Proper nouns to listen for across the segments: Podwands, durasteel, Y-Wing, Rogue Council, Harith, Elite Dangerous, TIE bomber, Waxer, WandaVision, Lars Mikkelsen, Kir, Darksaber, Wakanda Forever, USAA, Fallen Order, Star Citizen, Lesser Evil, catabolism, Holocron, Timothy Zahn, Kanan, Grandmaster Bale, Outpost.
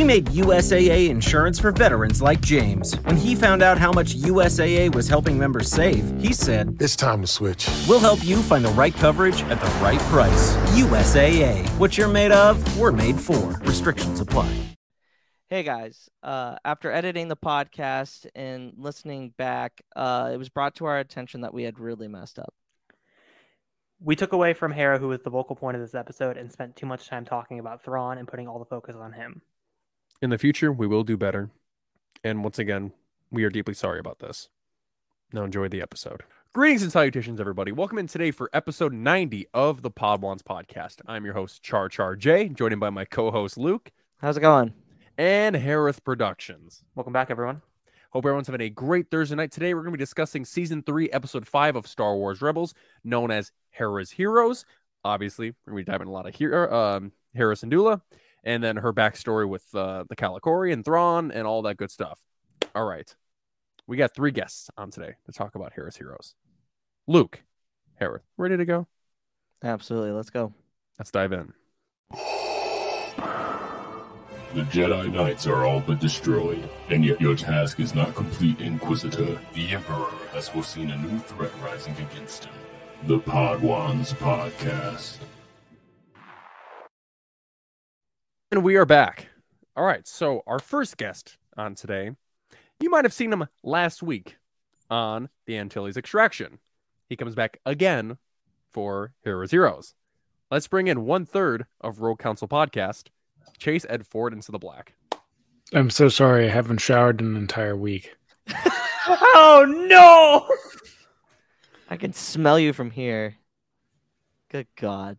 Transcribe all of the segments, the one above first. We made USAA insurance for veterans like James. When he found out how much USAA was helping members save, he said, "It's time to switch. We'll help you find the right coverage at the right price." USAA. What you're made of, we're made for. Restrictions apply. Hey guys, after editing the podcast and listening back, it was brought to our attention that we had really messed up. We took away from Hera, who was the vocal point of this episode, and spent too much time talking about Thrawn and putting all the focus on him. In the future, we will do better. And once again, we are deeply sorry about this. Now enjoy the episode. Greetings and salutations, everybody. Welcome in today for episode 90 of the Podwands podcast. I'm your host, Char J, joined in by my co-host, Luke. How's it going? And Harith Productions. Welcome back, everyone. Hope everyone's having a great Thursday night. Today, we're going to be discussing Season 3, Episode 5 of Star Wars Rebels, known as Hera's Heroes. Obviously, we're going to be diving a lot of Hera Syndulla, and then her backstory with the Kalikori and Thrawn and all that good stuff. All right. We got three guests on today to talk about Hera's Heroes. Luke, Harith, ready to go? Absolutely. Let's go. Let's dive in. The Jedi Knights are all but destroyed, and yet your task is not complete, Inquisitor. The Emperor has foreseen a new threat rising against him. The Podwands Podcast. And we are back. All right, so our first guest on today, you might have seen him last week on the Antilles Extraction. He comes back again for Hera's Heroes. Let's bring in one-third of Rogue Council Podcast, Chase Ed Ford into the black. I'm so sorry. I haven't showered in an entire week. Oh, no! I can smell you from here. Good God.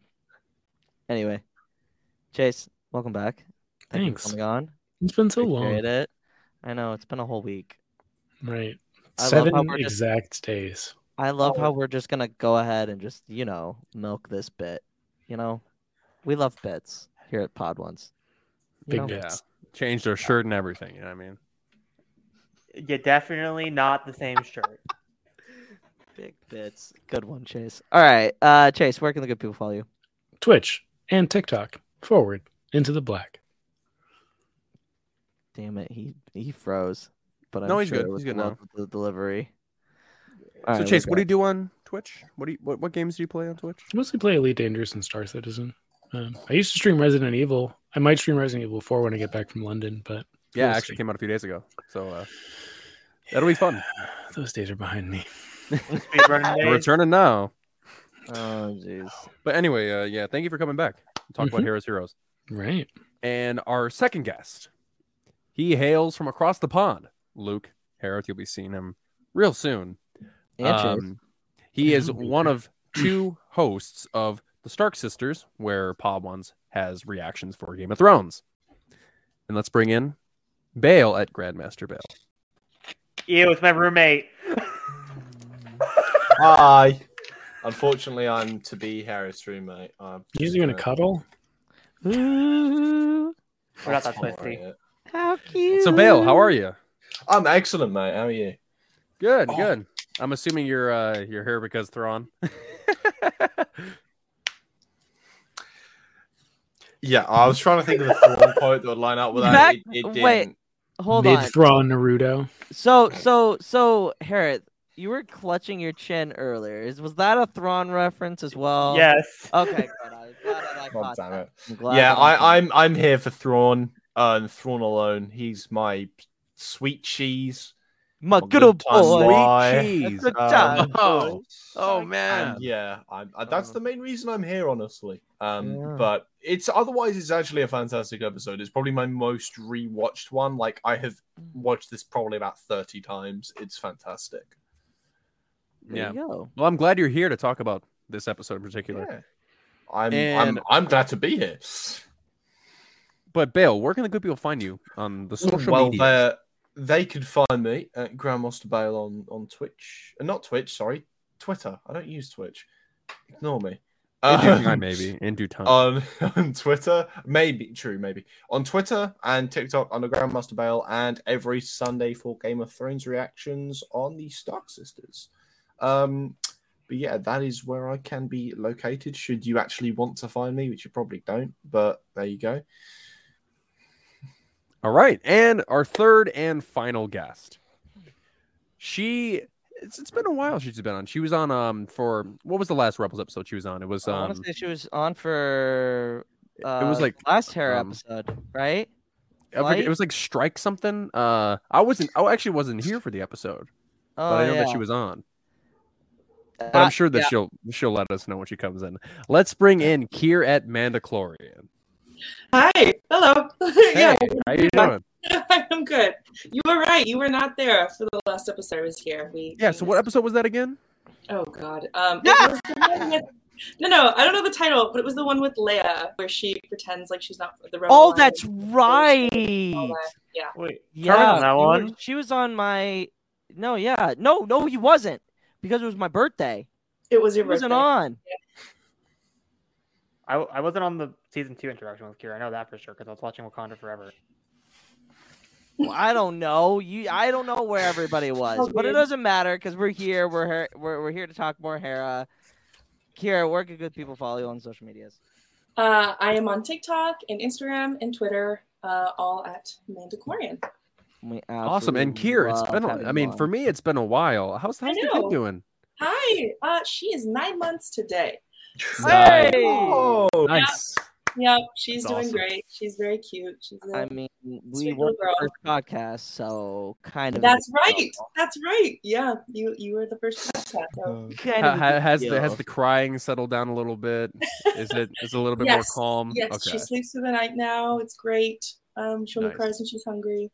Anyway, Chase, welcome back. Thanks. Thanks for coming on. It's been so long. Appreciate it. I know. It's been a whole week. Right. 7 exact days. I love how we're just going to go ahead and just, you know, milk this bit. You know, we love bits here at Podwands. Big bits. Yeah. Changed our shirt and everything, you know what I mean? Yeah, definitely not the same shirt. Big bits. Good one, Chase. All right, Chase, where can the good people follow you? Twitch and TikTok. Forward into the black. Damn it, he froze. But no, he's good. He's good now. The delivery. All so, right, Chase, what do you do on Twitch? What games do you play on Twitch? I mostly play Elite Dangerous and Star Citizen. I used to stream Resident Evil. I might stream Resident Evil 4 when I get back from London, but yeah, it actually came out a few days ago, so that'll be fun. Those days are behind me. We're returning now. Oh, jeez. But anyway, yeah, thank you for coming back. We'll talk about Hera's Heroes. Right. And our second guest, he hails from across the pond. Luke, Harith, you'll be seeing him real soon. He is one of two hosts of The Stark Sisters, where Podwands has reactions for Game of Thrones. And let's bring in Bale at Grandmaster Bale. Ew, it's my roommate. Hi. Unfortunately, I'm to be Harry's roommate. You're going to cuddle? We're not that pussy. How cute. So, Bale, how are you? I'm excellent, mate. How are you? Good, good. I'm assuming you're here because Thrawn. Yeah, I was trying to think of a Thrawn quote that would line up with that. Wait, hold on. Mid-Thrawn Naruto. So, Harith, you were clutching your chin earlier. Was that a Thrawn reference as well? Yes. Okay. God damn it. Yeah, I'm here for Thrawn. Thrawn alone. He's my sweet cheese. My good old boy. Sweet cheese. Oh man. And yeah, that's the main reason I'm here, honestly. But it's actually a fantastic episode. It's probably my most rewatched one. Like, I have watched this probably about 30 times. It's fantastic. There you go. Well, I'm glad you're here to talk about this episode in particular. Yeah. I'm glad to be here. But Bale, where can the good people find you on the social media? Well, they could find me at Grandmaster Bale on Twitch. Not Twitch, sorry, Twitter. I don't use Twitch. Ignore me. In due time. On Twitter, maybe. On Twitter and TikTok under Grandmaster Bale, and every Sunday for Game of Thrones reactions on the Stark Sisters. But yeah, that is where I can be located, should you actually want to find me, which you probably don't, but there you go. All right. And our third and final guest. It's been a while since she's been on. She was on for what was the last Rebels episode she was on? It was I want to say she was on for it was like last Hera episode, right? I forget, it was like Strike something. I actually wasn't here for the episode. Oh, but I know that she was on. But I'm sure that she'll let us know when she comes in. Let's bring in Kier at Mandaklorian. Hi. Hello. Hey, yeah. How you doing? I'm good. You were right. You were not there for the last episode I was here. So what episode was that again? Oh, God. It was the one with... No, I don't know the title, but it was the one with Leia where she pretends like she's not the rebel. Oh, that's right. Yeah. Wait, yeah. On that one? She was on my... No, yeah. No, he wasn't. Because it was my birthday. It was your birthday. He wasn't on. Yeah. I wasn't on the season 2 interaction with Kira. I know that for sure because I was watching Wakanda Forever. Well, I don't know. I don't know where everybody was, but it doesn't matter because we're here. We're here to talk more Hera. Kira, where can good people follow you on social medias? I am on TikTok and Instagram and Twitter, all at Mandaklorian. Awesome. And Kira, for me, it's been a while. How's the kid doing? Hi. She is 9 months today. So, hey! Oh, nice. Yep, she's doing awesome. Great. She's very cute. We were the first podcast, so kind of. That's right. Yeah, you were the first podcast. So. Has the crying settled down a little bit? Is it a little bit more calm? Yes, okay. She sleeps through the night now. It's great. She only cries when she's hungry.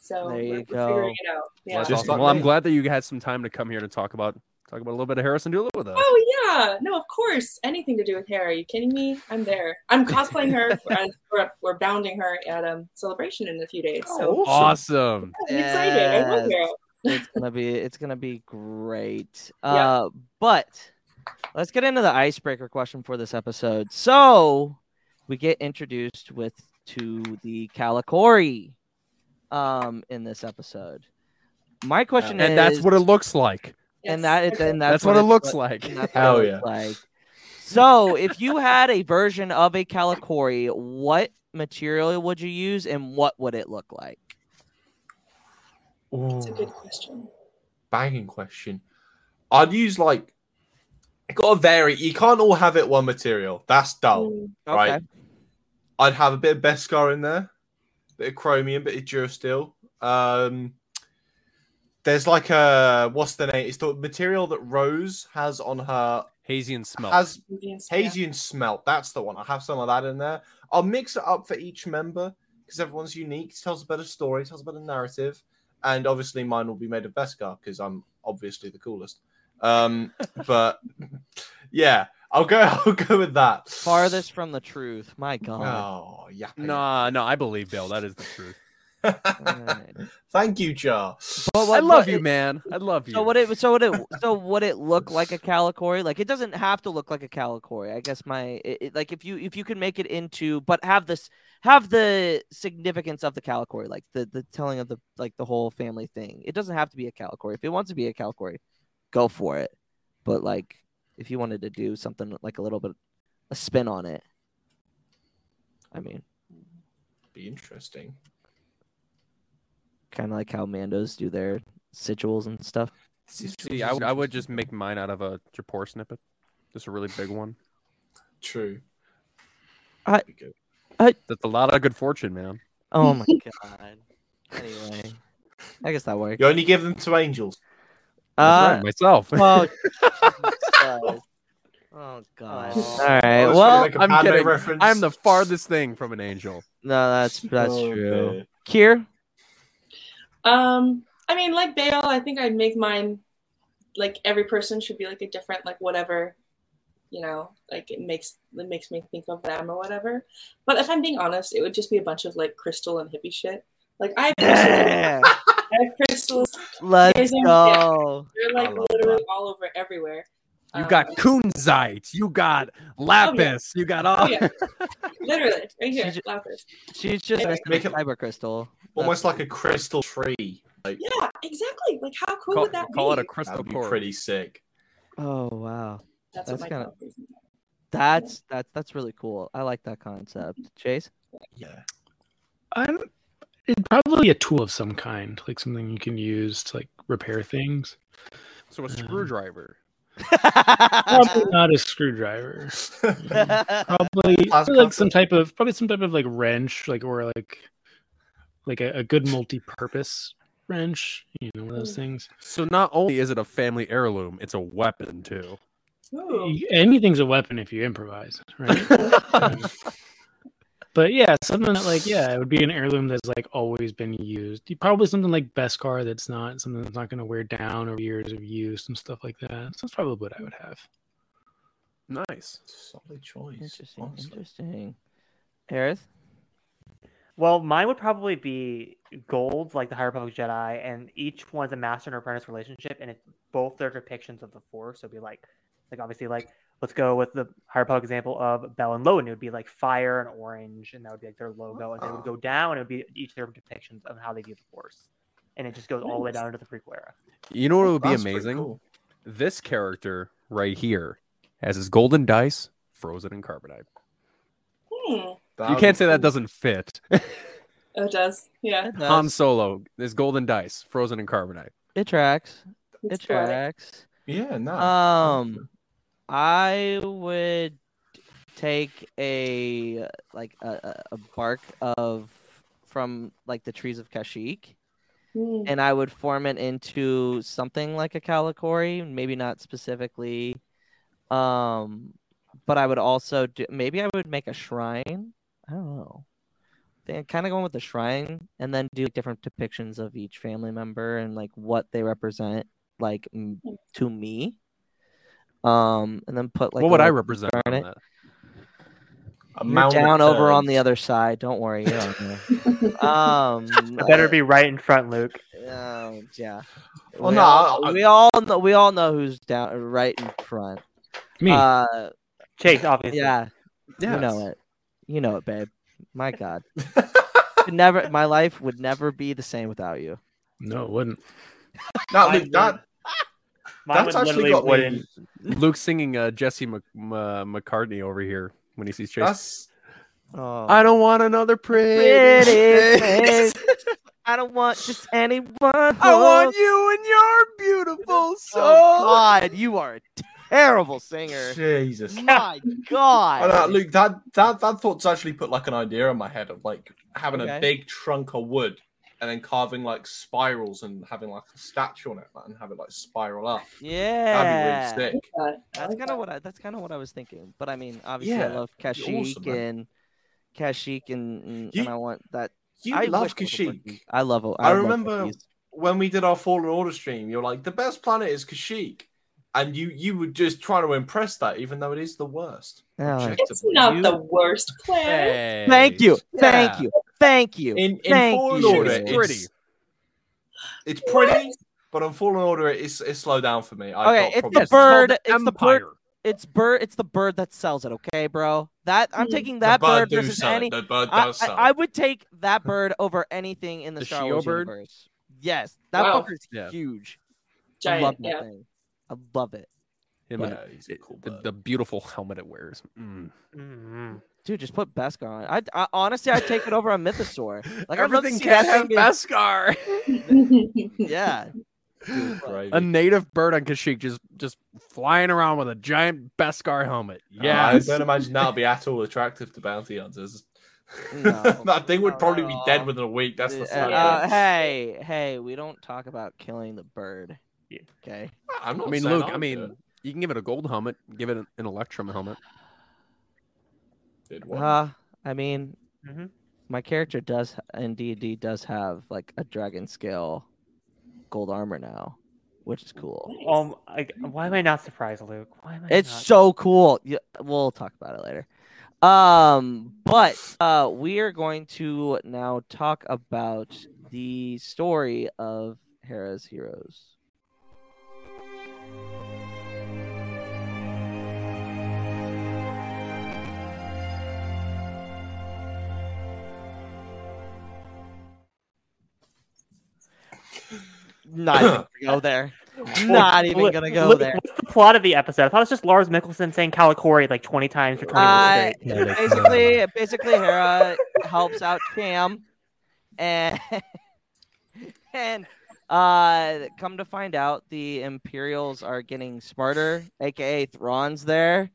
So there you go. Figuring it out. Yeah. I'm glad that you had some time to come here to talk about a little bit of Hera Syndulla with us. Oh, yeah. No, of course. Anything to do with Hera. Are you kidding me? I'm there. I'm cosplaying her. We're bounding her at Celebration in a few days. So awesome. Yeah, excited. I love her. It's gonna be great. But let's get into the icebreaker question for this episode. So we get introduced to the Kalikori in this episode. My question is... And that's what it looks like. And that's what it looks like. Hell yeah. Like. So if you had a version of a Kalikori, what material would you use and what would it look like? That's a good question. Banging question. I'd use it's got to vary. You can't all have it one material. That's dull, right? I'd have a bit of Beskar in there, a bit of chromium, a bit of Durasteel. There's what's the name? It's the material that Rose has on her. Hazy and Smelt. That's the one. I'll have some of that in there. I'll mix it up for each member because everyone's unique. It tells a better story. Tells a better narrative. And obviously mine will be made of Beskar because I'm obviously the coolest. But yeah, I'll go with that. Farthest from the truth. My God. Oh, yeah. No, I believe Bill. That is the truth. Thank you, Jar. I love you, man. I love you. So would it look like a Kalikori? Like it doesn't have to look like a Kalikori. I guess if you can make it into, but have the significance of the Kalikori, like the telling of the whole family thing. It doesn't have to be a Kalikori. If it wants to be a Kalikori, go for it. But if you wanted to do something like a little bit a spin on it, be interesting. Kind of like how Mandos do their sigils and stuff. See, I would just make mine out of a Japor snippet. Just a really big one. True. That's a lot of good fortune, man. Oh, my God. Anyway. I guess that works. You only give them to angels. Right, myself. Well, oh, God. All right. Well, I'm kidding. Reference. I'm the farthest thing from an angel. No, that's true. Man. Kier? Like Bale, I think I'd make mine, every person should be, a different, whatever, it makes me think of them or whatever. But if I'm being honest, it would just be a bunch of, crystal and hippie shit. I have crystals. Let's go. They're, literally all over everywhere. You got kunzite. You got lapis. You got all. Oh, yeah. Literally, right here, lapis. She's just make a fiber crystal. Almost like a crystal tree. Yeah, exactly. How cool would that be? Call it a crystal core. That'd be pretty sick. Oh, wow. That's really cool. I like that concept. Chase? Yeah. I'm It's probably a tool of some kind, like something you can use to like repair things. So a screwdriver. Probably not a screwdriver. Probably like some type of like wrench, like or like a good multi-purpose wrench, you know, one of those things. So not only is it a family heirloom, it's a weapon too. Oh. Anything's a weapon if you improvise, right? But yeah, something that like it would be an heirloom that's like always been used. Probably something like Beskar that's not something that's not going to wear down over years of use and stuff like that. So that's probably what I would have. Nice, solid choice. Interesting. Aerith? Well, mine would probably be gold, like the High Republic Jedi, and each one's a master and apprentice relationship, and it's both their depictions of the Force. So it'd be like obviously, like let's go with the High Republic example of Bell and Lowen. It would be like fire and orange, and that would be like their logo, and they would go down, and it would be each their depictions of how they view the Force, and it just goes all the way down into the prequel era. You know what would be amazing? Cool. This character right here has his golden dice frozen in carbonite. You can't say that doesn't fit. It does. Yeah. It does. Han Solo, his golden dice, frozen in carbonite. It tracks. It tracks. Yeah, no. I would take a bark from like the trees of Kashyyyk, and I would form it into something like a Kalikori, maybe not specifically. But I would also maybe I would make a shrine. I don't know. They're kind of going with the shrine, and then do different depictions of each family member and like what they represent, like to me. And then put like what would I represent on it? You're down over on the other side. Don't worry. Better be right in front, Luke. Yeah. Well, we all know who's down right in front. Me, Chase, obviously. Yeah, yes. You know it, babe. My God, my life would never be the same without you. No, it wouldn't. Luke's singing Jesse McCartney over here when he sees Chase. I don't want another pretty face. I don't want just anyone. I want you and your beautiful soul. Oh, God, you are a terrible singer. Jesus. My God. I know, Luke, that thought's actually put like an idea in my head of like having a big trunk of wood and then carving like spirals and having like a statue on it and have it like spiral up. Yeah. That'd be really sick. That's kind of what I was thinking. But I mean, obviously I love Kashyyyk and I want that. I love Kashyyyk. I remember when we did our Fallen Order stream, you're like, the best planet is Kashyyyk. And you were just trying to impress that, even though it is the worst. Oh, it's not the worst planet. Thank you. In Fallen Order, it's pretty, but on Fallen Order, it's slowed down for me. It's the bird that sells it, okay, bro? I'm taking that bird versus any. The bird does sell. I would take that bird over anything in the Star Wars universe. Yes, that fucker's huge. Giant, I love that thing. I love it. The beautiful helmet it wears. Dude, just put Beskar on. I honestly, I'd take it over a Mythosaur. Like everything can't have Beskar. Yeah. Dude, a native bird on Kashyyyk just flying around with a giant Beskar helmet. Yeah, I don't imagine that'll be at all attractive to bounty hunters. No, that thing would probably be dead within a week. That's the side. Hey, we don't talk about killing the bird. Yeah. Okay. Luke, you can give it a gold helmet, give it an Electrum helmet. My character does in D&D does have like a dragon scale gold armor now, which is cool. Why am I not surprised, Luke? So cool. Yeah, we'll talk about it later. But we are going to now talk about the story of Hera's Heroes. Not even gonna go there. What's the plot of the episode? I thought it was just Lars Mikkelsen saying Kalikori like 20 times for 20 minutes. Basically, Hera helps out Cham And come to find out, the Imperials are getting smarter, aka Thrawn's there.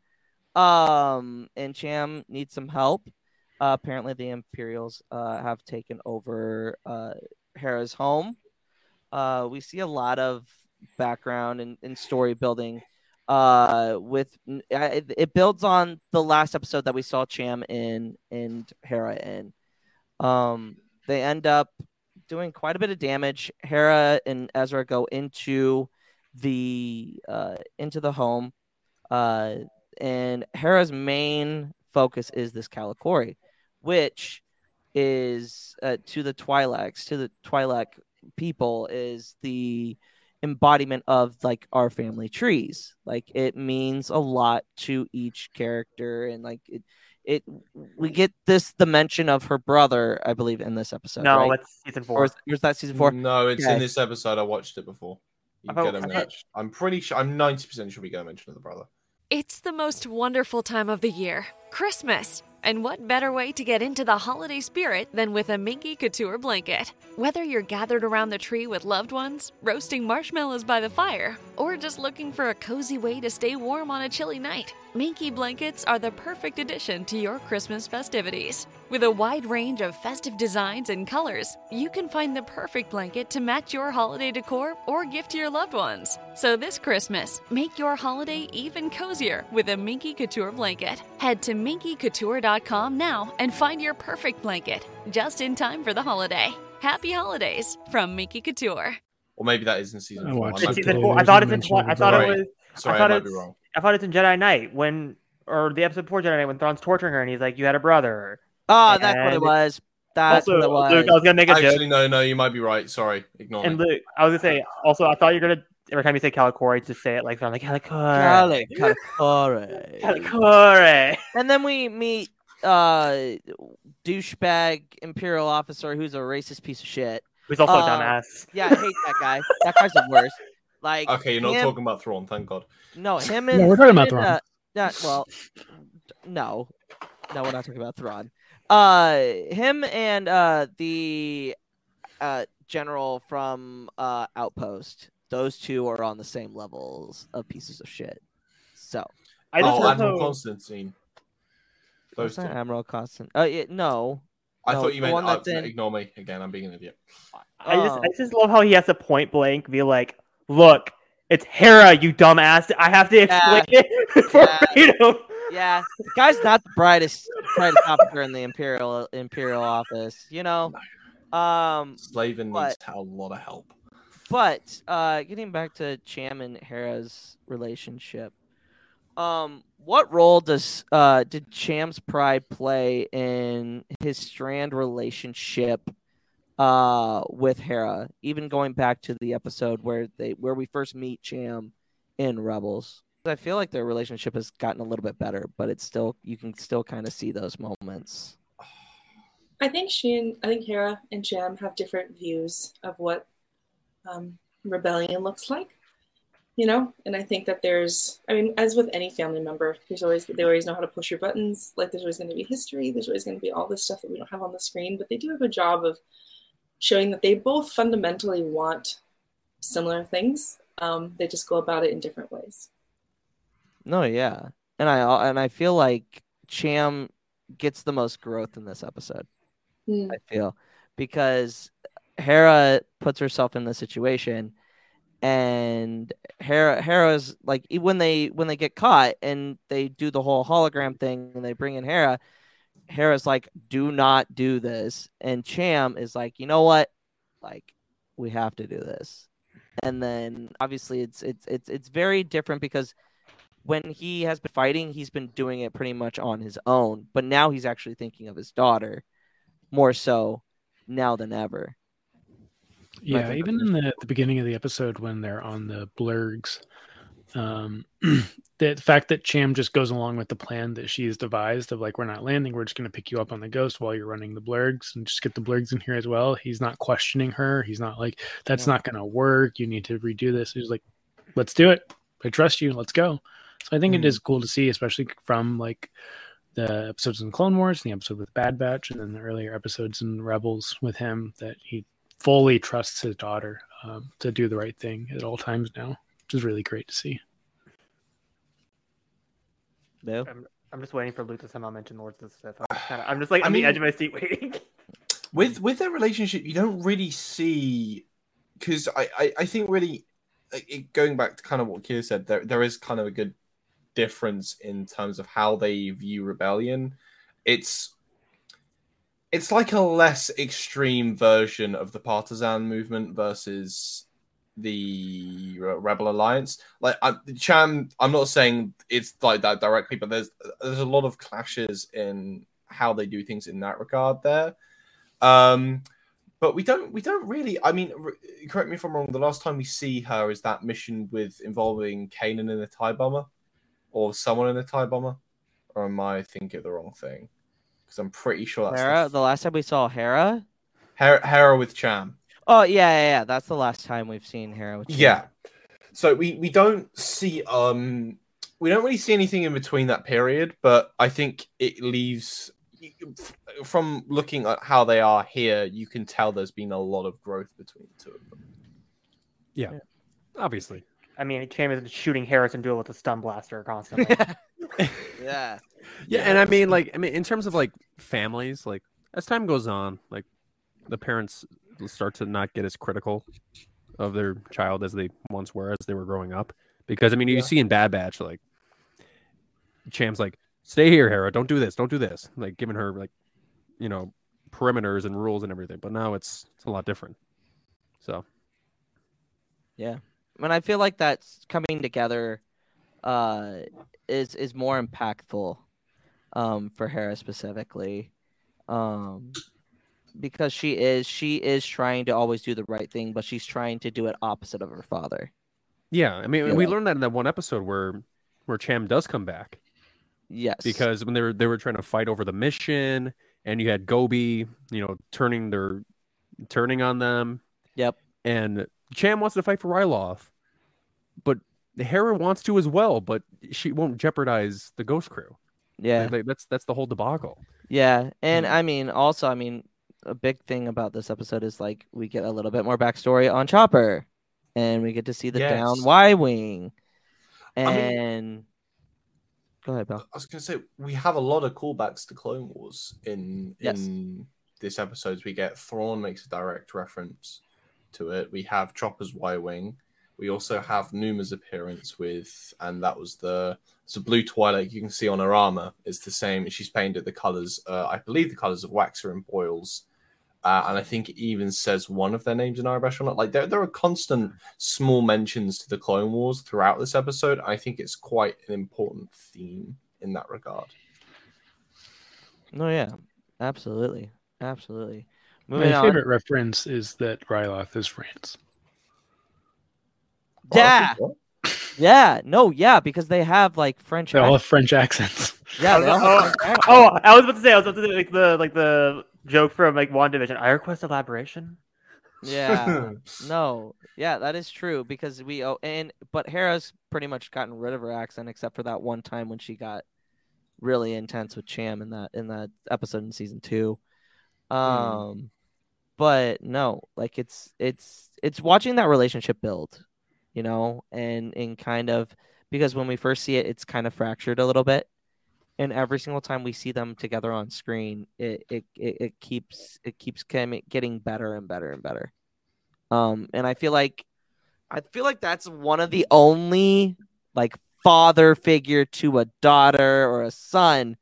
And Cham needs some help. Apparently, the Imperials have taken over Hera's home. We see a lot of background and story building. It builds on the last episode that we saw Cham in and Hera in. They end up doing quite a bit of damage. Hera and Ezra go into the home, and Hera's main focus is this Kalikori, which is to the Twi'lek people is the embodiment of like our family trees. Like, it means a lot to each character, and like it we get this the mention of her brother, I believe, in this episode. No, right? It's season 4. Or is that season 4? No, it's in this episode. I watched it before. I'm pretty sure. I'm 90% sure we get a mention of the brother. It's the most wonderful time of the year, Christmas. And what better way to get into the holiday spirit than with a Minky Couture blanket? Whether you're gathered around the tree with loved ones, roasting marshmallows by the fire, or just looking for a cozy way to stay warm on a chilly night, Minky blankets are the perfect addition to your Christmas festivities. With a wide range of festive designs and colors, you can find the perfect blanket to match your holiday decor or gift to your loved ones. So this Christmas, make your holiday even cozier with a Minky Couture blanket. Head to minkycouture.com now and find your perfect blanket, just in time for the holiday. Happy holidays from Minky Couture. Or maybe that is in season 4. I thought it's in Jedi Knight or the episode 4 Jedi Knight when Thrawn's torturing her and he's like, "You had a brother." Oh, that's what it was. That's also, what it was. Luke, I was gonna make a joke. No, you might be right. Sorry, ignore me. And Luke, I was gonna say also, I thought you're gonna every time you say Kalikori, just say it like Thrawn, like Kalikori, Kalikori, Kalikori. And then we meet douchebag Imperial officer who's a racist piece of shit. Who's also a dumbass. Yeah, I hate that guy. That guy's the worst. Like, okay, you're not talking about Thrawn, thank God. No, him and... No, we're talking about Thrawn. No, we're not talking about Thrawn. Him and the general from Outpost, those two are on the same levels of pieces of shit. So... Admiral Constantine. Those two. Admiral Constantine. Thought you meant... Ignore me. Again, I'm being an idiot. I just love how he has to point blank be like, "Look, it's Hera, you dumbass. I have to explain it for freedom." Yeah, the guy's not the brightest officer in the Imperial office, you know. Slavin needs a lot of help. But getting back to Cham and Hera's relationship, what role does did Cham's pride play in his strand relationship with Hera, even going back to the episode where we first meet Cham in Rebels? I feel like their relationship has gotten a little bit better, but it's still, you can still kind of see those moments. I think Hera and Cham have different views of what rebellion looks like, you know. And I think that as with any family member, they always know how to push your buttons. Like, there's always going to be history, there's always going to be all this stuff that we don't have on the screen, but they do a good job of showing that they both fundamentally want similar things. They just go about it in different ways. No, yeah. And I feel like Cham gets the most growth in this episode. I feel, because Hera puts herself in this situation, and Hera's like, when they get caught and they do the whole hologram thing and they bring in Hera, Hera's like, "Do not do this," and Cham is like, "You know what? Like, we have to do this." And then obviously it's very different, because when he has been fighting, he's been doing it pretty much on his own, but now he's actually thinking of his daughter more so now than ever. Yeah, even in the beginning of the episode when they're on the blurgs, the fact that Cham just goes along with the plan that she's devised of like, "We're not landing, we're just going to pick you up on the Ghost while you're running the blurgs and just get the blurgs in here as well." He's not questioning her. He's not like, "That's not going to work. You need to redo this." He's like, "Let's do it. I trust you. Let's go." So I think it is cool to see, especially from like the episodes in Clone Wars, the episode with Bad Batch, and then the earlier episodes in Rebels with him, that he fully trusts his daughter to do the right thing at all times now, which is really great to see. No? I'm just waiting for Luke to somehow mention Lords of Sith. I'm just like on the edge of my seat waiting. With their relationship, you don't really see, because I think really, like, going back to kind of what Keir said, there is kind of a good difference in terms of how they view rebellion. It's like a less extreme version of the partisan movement versus the Rebel Alliance. Like Cham, I'm not saying it's like that directly, but there's a lot of clashes in how they do things in that regard there. But we don't really. I mean, correct me if I'm wrong. The last time we see her is that mission with involving Kanan in a TIE bomber, or someone in a TIE bomber, or am I thinking of the wrong thing? Because I'm pretty sure that's Hera. The last time we saw Hera with Cham. Oh yeah. That's the last time we've seen Hera with Cham. Yeah. So we don't see we don't really see anything in between that period, but I think it leaves. From looking at how they are here, you can tell there's been a lot of growth between the two of them. Yeah. Obviously. I mean, Cham is shooting Harrison Duel with a stun blaster constantly. Yeah, and I mean, in terms of like families, like as time goes on, like the parents start to not get as critical of their child as they once were as they were growing up. Because I mean, you see in Bad Batch, like Cham's like, "Stay here, Hera. Don't do this. Don't do this." Like giving her like, you know, perimeters and rules and everything. But now it's a lot different. So, yeah. And I feel like that's coming together is more impactful for Hera specifically, because she is trying to always do the right thing, but she's trying to do it opposite of her father. Yeah, I mean, we learned that in that one episode where Cham does come back. Yes, because when they were trying to fight over the mission, and you had Gobi, you know, turning on them. Yep. And Cham wants to fight for Ryloth, but Hera wants to as well, but she won't jeopardize the Ghost Crew. Yeah, that's the whole debacle. Yeah, and I mean, also, I mean, a big thing about this episode is like we get a little bit more backstory on Chopper, and we get to see the down Y-Wing, and. Go ahead, Bill. I was going to say, we have a lot of callbacks to Clone Wars in this episode. We get Thrawn makes a direct reference to it. We have Chopper's Y-Wing. We also have Numa's appearance it's a blue Twi'lek you can see on her armor. It's the same. She's painted the colors, I believe the colors of Waxer and Boils. And I think it even says one of their names in Arabic or not. Like there are constant small mentions to the Clone Wars throughout this episode. I think it's quite an important theme in that regard. Oh yeah, absolutely. My favorite reference is that Ryloth is France. Yeah, because they have like French. They all have French accents. Yeah. I was about to say like the joke from like WandaVision. I request elaboration. Yeah, no, yeah, that is true because but Hera's pretty much gotten rid of her accent except for that one time when she got really intense with Cham in that episode in season 2. But no, like it's watching that relationship build, you know, and kind of because when we first see it, it's kind of fractured a little bit. And every single time we see them together on screen, it keeps getting better and better and better. And I feel like that's one of the only like father figure to a daughter or a son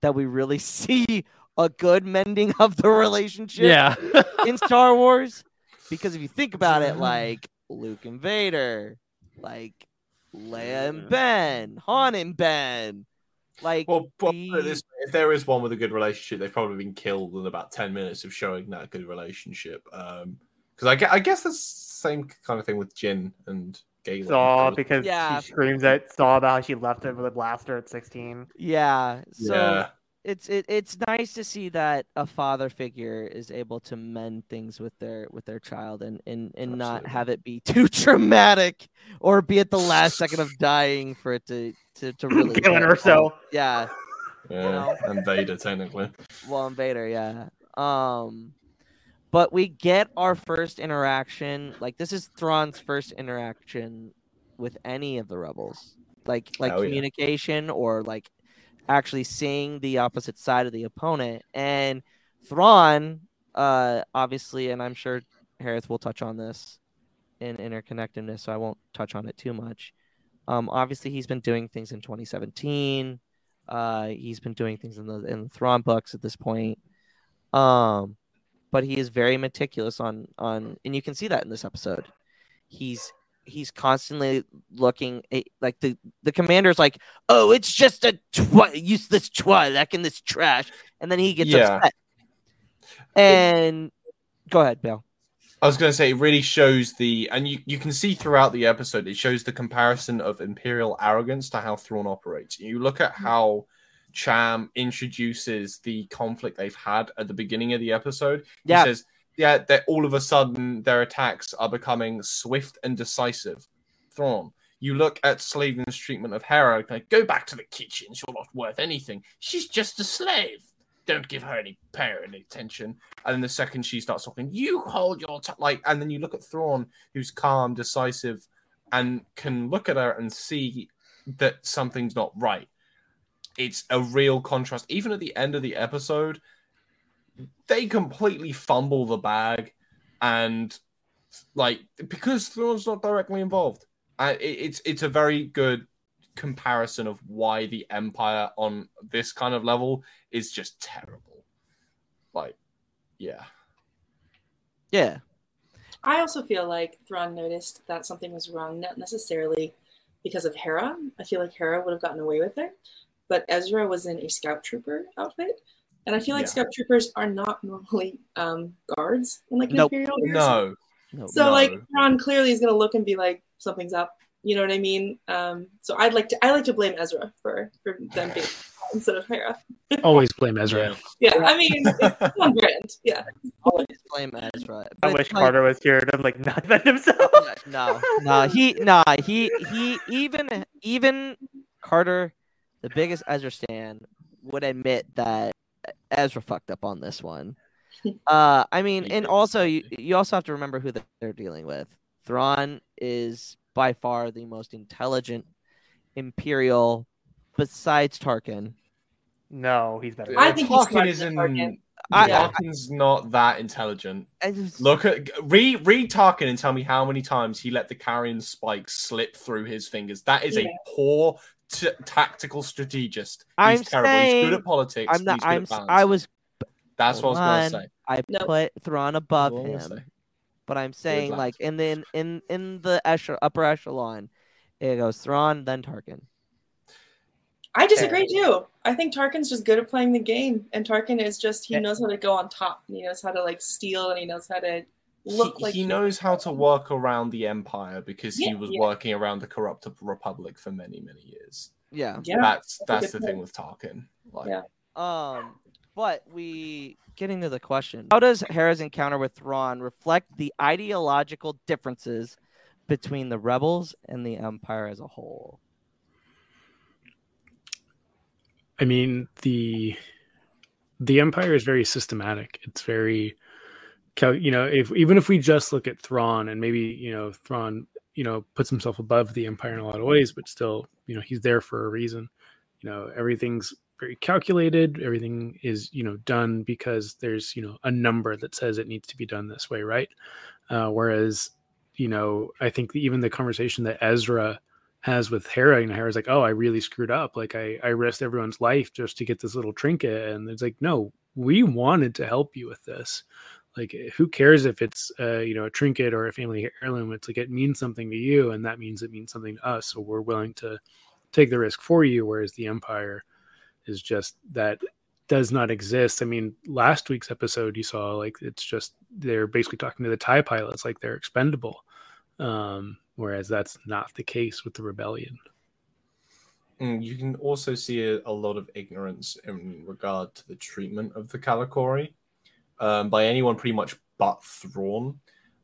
that we really see a good mending of the relationship in Star Wars. Because if you think about it, like Luke and Vader, like Leia and Ben, Han and Ben. Like, if there is one with a good relationship, they've probably been killed in about 10 minutes of showing that good relationship. Because I guess that's the same kind of thing with Jyn and Galen. Saw, because she screams at Saw about how she left him with a blaster at 16. Yeah, so it's nice to see that a father figure is able to mend things with their child and not have it be too traumatic or be at the last second of dying for it to really killing herself. Yeah. Yeah, you know? And Vader, technically. Well, and Vader, yeah. But we get our first interaction. Like, this is Thrawn's first interaction with any of the rebels. Like communication or, like, actually seeing the opposite side of the opponent. And Thrawn, obviously, and I'm sure Hera's will touch on this in interconnectedness, so I won't touch on it too much. Obviously, he's been doing things in 2017. He's been doing things in the Thrawn books at this point. But he is very meticulous on, and you can see that in this episode. He's constantly looking at, like, the commander's like, oh, it's just a useless Twi'lek in this trash, and then he gets upset. And go ahead, Bill. I was going to say, it really shows and you can see throughout the episode, it shows the comparison of Imperial arrogance to how Thrawn operates. You look at how Cham introduces the conflict they've had at the beginning of the episode. He says, that all of a sudden their attacks are becoming swift and decisive. Thrawn. You look at Slavin's treatment of Hera, like, go back to the kitchen, she's not worth anything. She's just a slave. Don't give her any parent attention. And then the second she starts talking, you hold your and then you look at Thrawn, who's calm, decisive, and can look at her and see that something's not right. It's a real contrast. Even at the end of the episode, they completely fumble the bag, and because Thrawn's not directly involved. It's a very good comparison of why the Empire on this kind of level is just terrible. Yeah. I also feel like Thrawn noticed that something was wrong, not necessarily because of Hera. I feel like Hera would have gotten away with it, but Ezra was in a scout trooper outfit, and I feel like scout troopers are not normally guards in Imperial. No. Like Thrawn clearly is going to look and be like, something's up. You know what I mean? So I like to blame Ezra for them being instead of Hera. Always blame Ezra. Yeah, I mean, it's on brand. Yeah. Always blame Ezra. I wish Carter was here to not defend himself. Even Carter, the biggest Ezra stan, would admit that Ezra fucked up on this one. And also you also have to remember who they're dealing with. Thrawn is by far the most intelligent Imperial besides Tarkin. No, he's better. I think Tarkin isn't. Tarkin's not that intelligent. Look at read Tarkin and tell me how many times he let the carrion spike slip through his fingers. That is a poor tactical strategist. He's terrible. He's good at politics. That's what I was going to say. I put Thrawn above him. But I'm saying, and then in the upper echelon, it goes Thrawn, then Tarkin. I disagree too. I think Tarkin's just good at playing the game, and Tarkin is he knows how to go on top. He knows how to steal, and he knows how to look he knows how to work around the Empire because he was working around the corrupt Republic for many, many years. Yeah. That's the thing with Tarkin. But getting to the question, how does Hera's encounter with Thrawn reflect the ideological differences between the Rebels and the Empire as a whole? I mean, the Empire is very systematic. It's very, if we just look at Thrawn, and maybe, Thrawn, puts himself above the Empire in a lot of ways, but still, he's there for a reason. Everything's very calculated. Everything is, done because there's, a number that says it needs to be done this way, right? Whereas, I think even the conversation that Ezra has with Hera, Hera's like, oh, I really screwed up. I risked everyone's life just to get this little trinket. And it's like, no, we wanted to help you with this. Who cares if it's, a trinket or a family heirloom? It's it means something to you, and that means it means something to us. So we're willing to take the risk for you, whereas the Empire is just that does not exist. I mean, last week's episode you saw it's just they're basically talking to the TIE pilots like they're expendable, whereas that's not the case with the rebellion. You can also see a lot of ignorance in regard to the treatment of the Kalikori by anyone pretty much but Thrawn,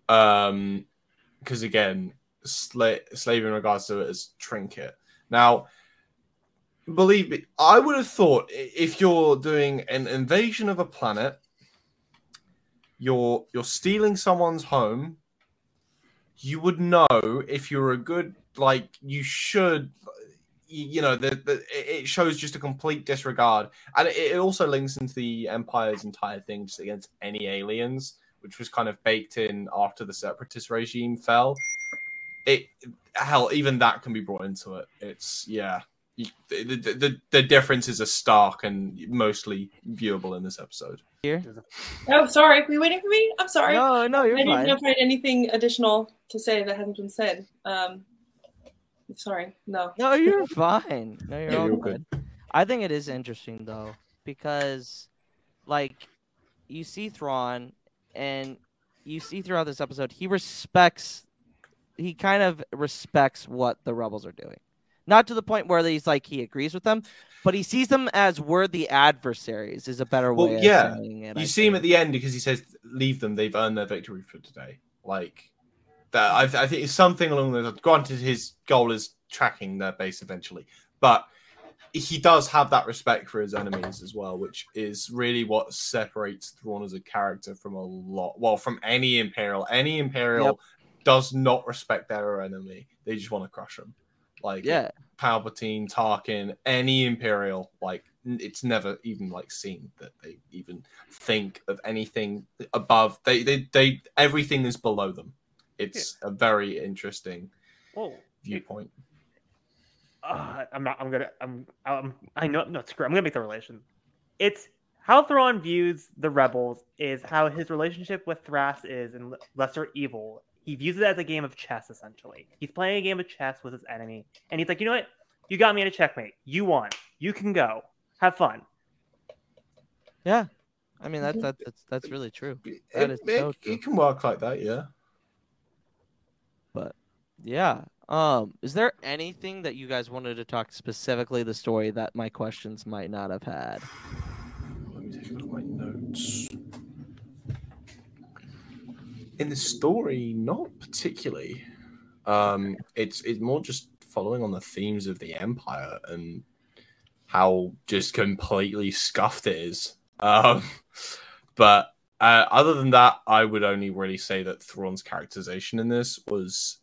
because again, Slavin regards to it as trinket. Now, Believe me, I would have thought if you're doing an invasion of a planet, you're stealing someone's home, you would know if you're a good, like, you should, you know, it shows just a complete disregard. And it also links into the Empire's entire thing just against any aliens, which was kind of baked in after the separatist regime fell. Hell, even that can be brought into it. It's, yeah. The differences are stark and mostly viewable in this episode. Here. Oh, sorry. Were you waiting for me? I'm sorry. No, you're fine. I didn't find anything additional to say that hasn't been said. Sorry. No. No, you're fine. No, you're all good. I think it is interesting, though, because, like, you see Thrawn, and you see throughout this episode, he kind of respects what the rebels are doing. Not to the point where he's like, he agrees with them, but he sees them as worthy adversaries is a better way of saying it. You see him at the end because he says, leave them, they've earned their victory for today. Like, that. I think it's something along those lines. Granted, his goal is tracking their base eventually, but he does have that respect for his enemies as well, which is really what separates Thrawn as a character from a lot. Well, from any Imperial. Any Imperial does not respect their enemy. They just want to crush them. Like, Palpatine, Tarkin, any Imperial, like, it's never even, like, seen that they even think of anything above. They everything is below them. It's a very interesting viewpoint. I'm gonna make the relation. It's how Thrawn views the rebels is how his relationship with Thras is in Lesser Evil. He views it as a game of chess, essentially. He's playing a game of chess with his enemy. And he's like, you know what? You got me at a checkmate. You won. You can go. Have fun. Yeah. I mean, that's really true. That is so true. It can work like that, yeah. But, yeah. Is there anything that you guys wanted to talk specifically the story that my questions might not have had? Let me take a look at my notes. In the story, not particularly. It's more just following on the themes of the Empire and how just completely scuffed it is. But other than that, I would only really say that Thrawn's characterization in this was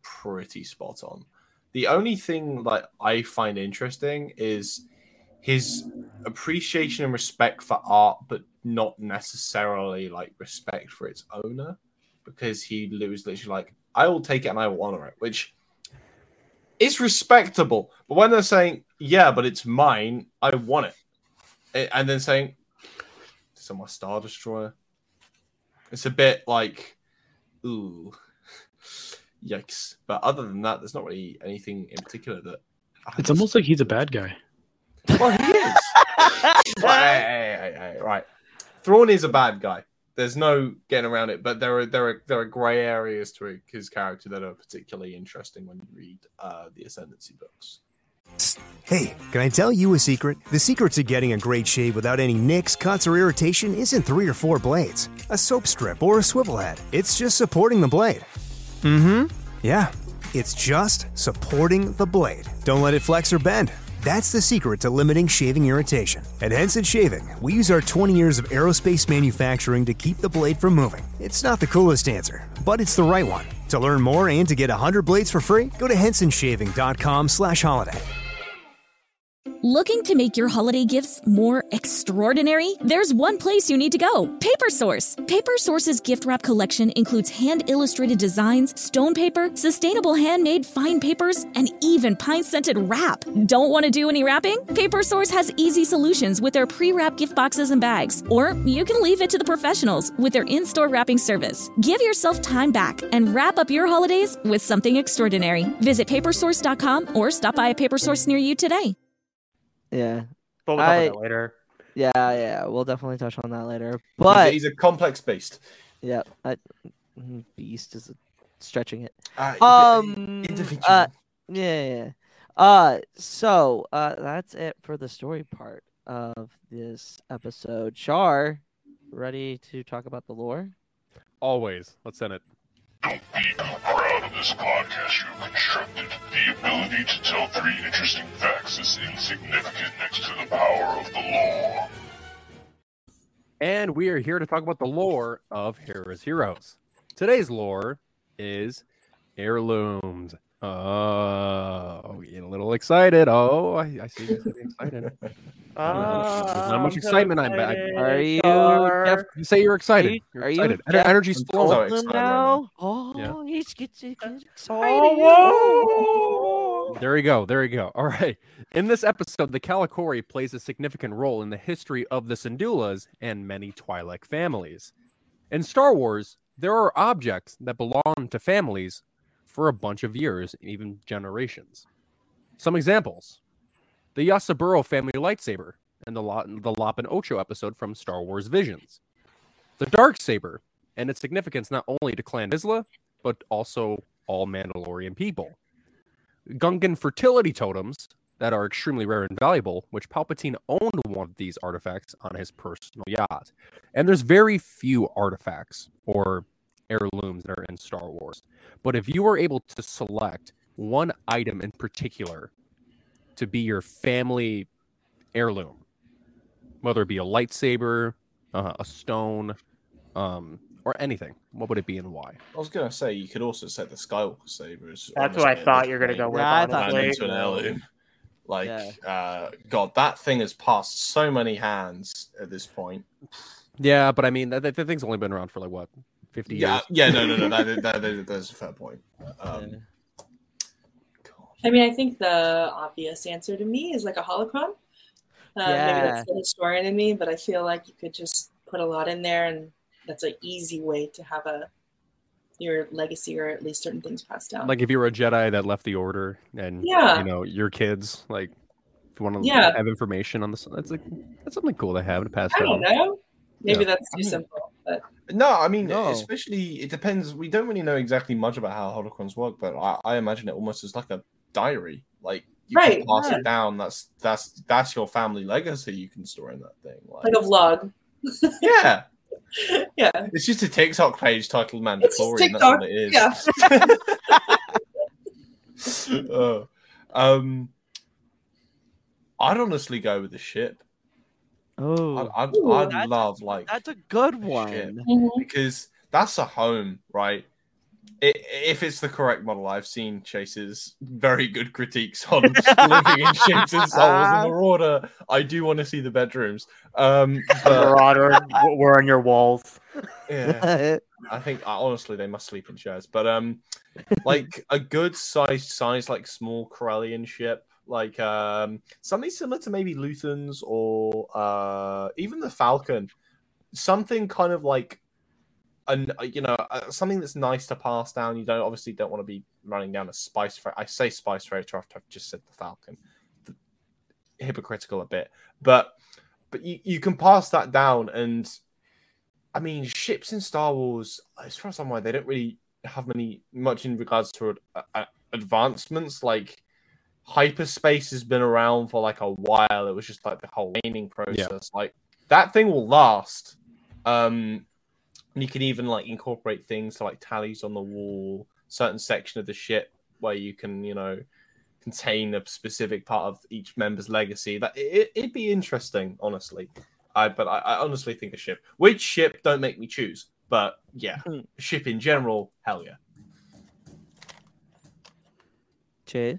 pretty spot on. The only thing that I find interesting is his appreciation and respect for art, but not necessarily like respect for its owner. Because he was literally like, I will take it and I will honor it, which is respectable. But when they're saying, yeah, but it's mine, I want it. And then saying, it's on my Star Destroyer. It's a bit like, ooh, yikes. But other than that, there's not really anything in particular that... It's almost like he's a bad guy. Well, he is. Right. Thrawn is a bad guy. There's no getting around it, but there are grey areas to his character that are particularly interesting when you read the Ascendancy books. Hey, can I tell you a secret? The secret to getting a great shave without any nicks, cuts, or irritation isn't 3 or 4 blades, a soap strip, or a swivel head. It's just supporting the blade. Mm-hmm. Yeah, it's just supporting the blade. Don't let it flex or bend. That's the secret to limiting shaving irritation. At Henson Shaving, we use our 20 years of aerospace manufacturing to keep the blade from moving. It's not the coolest answer, but it's the right one. To learn more and to get 100 blades for free, go to hensonshaving.com/holiday. Looking to make your holiday gifts more extraordinary? There's one place you need to go, Paper Source. Paper Source's gift wrap collection includes hand-illustrated designs, stone paper, sustainable handmade fine papers, and even pine-scented wrap. Don't want to do any wrapping? Paper Source has easy solutions with their pre-wrap gift boxes and bags, or you can leave it to the professionals with their in-store wrapping service. Give yourself time back and wrap up your holidays with something extraordinary. Visit papersource.com or stop by a Paper Source near you today. Yeah, but we'll talk about that later. Yeah, we'll definitely touch on that later. But he's a complex beast. Yeah, beast is stretching it. Individual. So that's it for the story part of this episode. Char, ready to talk about the lore? Always. Let's end it. How people proud of this podcast you have constructed. The ability to tell three interesting facts is insignificant next to the power of the lore. And we are here to talk about the lore of Hera's Heroes. Today's lore is heirlooms. Oh, getting a little excited. Oh, I see you getting excited. How much excitement I'm back. Are you? You say you're excited. You're excited. Energy's flowing now. Oh, he gets excited. There you go. There you go. All right. In this episode, the Kalikori plays a significant role in the history of the Syndullas and many Twi'lek families. In Star Wars, there are objects that belong to families for a bunch of years, even generations. Some examples: the Yasaburo family lightsaber and the Lop and Ocho episode from Star Wars Visions. The Darksaber and its significance not only to Clan Vizsla, but also all Mandalorian people. Gungan fertility totems that are extremely rare and valuable, which Palpatine owned one of these artifacts on his personal yacht. And there's very few artifacts or heirlooms that are in Star Wars. But if you were able to select one item in particular to be your family heirloom, whether it be a lightsaber, a stone, or anything, what would it be and why? I was going to say, you could also set the Skywalker saber. That's what I thought you were going to go with. Yeah, into an heirloom. Like, yeah. God, that thing has passed so many hands at this point. Yeah, but I mean, that thing's only been around for like, what? 50 years. Yeah, no. That's a fair point. I mean, I think the obvious answer to me is like a holocron. Maybe that's the historian in me, but I feel like you could just put a lot in there, and that's an easy way to have your legacy, or at least certain things passed down. Like if you were a Jedi that left the Order, and you know your kids, like if you want to have information on this, that's something cool to have to pass down. I don't know. Maybe that's too simple, but. No, I mean, especially, it depends. We don't really know exactly much about how holocrons work, but I imagine it almost as like a diary. Like, you can pass it down. That's your family legacy you can store in that thing. Like a vlog. Yeah. Yeah. It's just a TikTok page titled Mandaklorian. That's what it is. Yeah. I'd honestly go with the ship. Oh, I love like that's a good one because that's a home, right? If it's the correct model, I've seen Chase's very good critiques on living in ships and Souls in the Order. I do want to see the bedrooms. We're on your walls. Yeah, I think honestly they must sleep in chairs, but like a good size like small Corellian ship. Like something similar to maybe Luthen's or even the Falcon, something kind of like something that's nice to pass down. You don't want to be running down a spice freighter. I say spice freighter after I've just said the Falcon, hypocritical a bit, but you can pass that down. And I mean, ships in Star Wars, as far as I'm aware, they don't really have much in regards to advancements like. Hyperspace has been around for like a while. It was just like the whole laning process. Yeah. Like that thing will last. And you can even like incorporate things to like tallies on the wall, certain section of the ship where you can, contain a specific part of each member's legacy. That it'd be interesting, honestly. But I honestly think a ship. Which ship? Don't make me choose. But yeah, ship in general. Hell yeah. Che.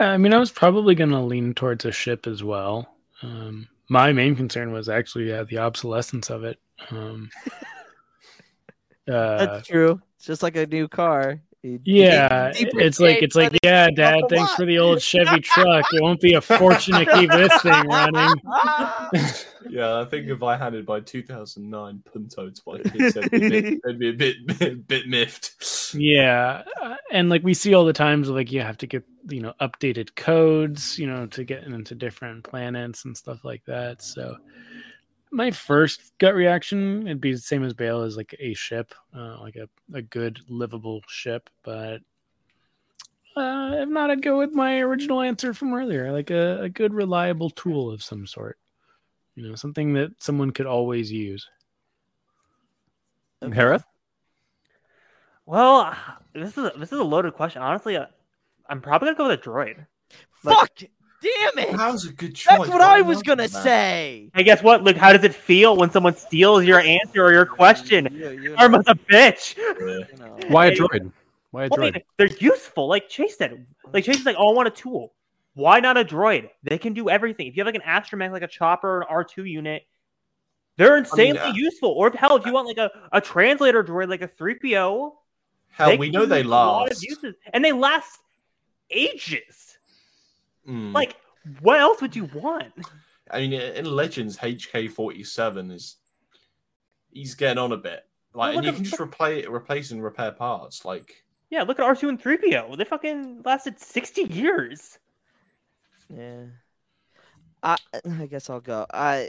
Yeah, I mean, I was probably going to lean towards a ship as well. My main concern was actually the obsolescence of it. That's true. It's just like a new car. Yeah, it's like yeah, Dad, thanks for the old Chevy truck. It won't be a fortune to keep this thing running. Yeah, I think if I had it by 2009 Punto to my kids, they'd be a bit miffed. Yeah, and like we see all the times, like you have to get updated codes, to get into different planets and stuff like that. So my first gut reaction, it'd be the same as Bale, as like a ship, like a good livable ship. But if not, I'd go with my original answer from earlier, like a good reliable tool of some sort, something that someone could always use. Hera? Well, this is a loaded question. Honestly, I'm probably gonna go with a droid. Fuck! Damn it! That was a good choice. That's what I was gonna say. Hey, guess what, Luke? How does it feel when someone steals your answer or your question? Yeah. Arma's a bitch. Yeah. Why a droid? Why a droid? I mean, they're useful. Like Chase said. Like Chase is like, oh, I want a tool. Why not a droid? They can do everything. If you have like an astromech, like a chopper, an R2 unit, they're insanely useful. Or hell, if you want like a translator droid, like a 3PO, hell, we know they last. And they last ages. Like, what else would you want? I mean, in Legends, HK-47 he's getting on a bit. Like, and you can just replace and repair parts. Like, yeah, look at R2 and 3PO. They fucking lasted 60 years. Yeah, I guess I'll go. I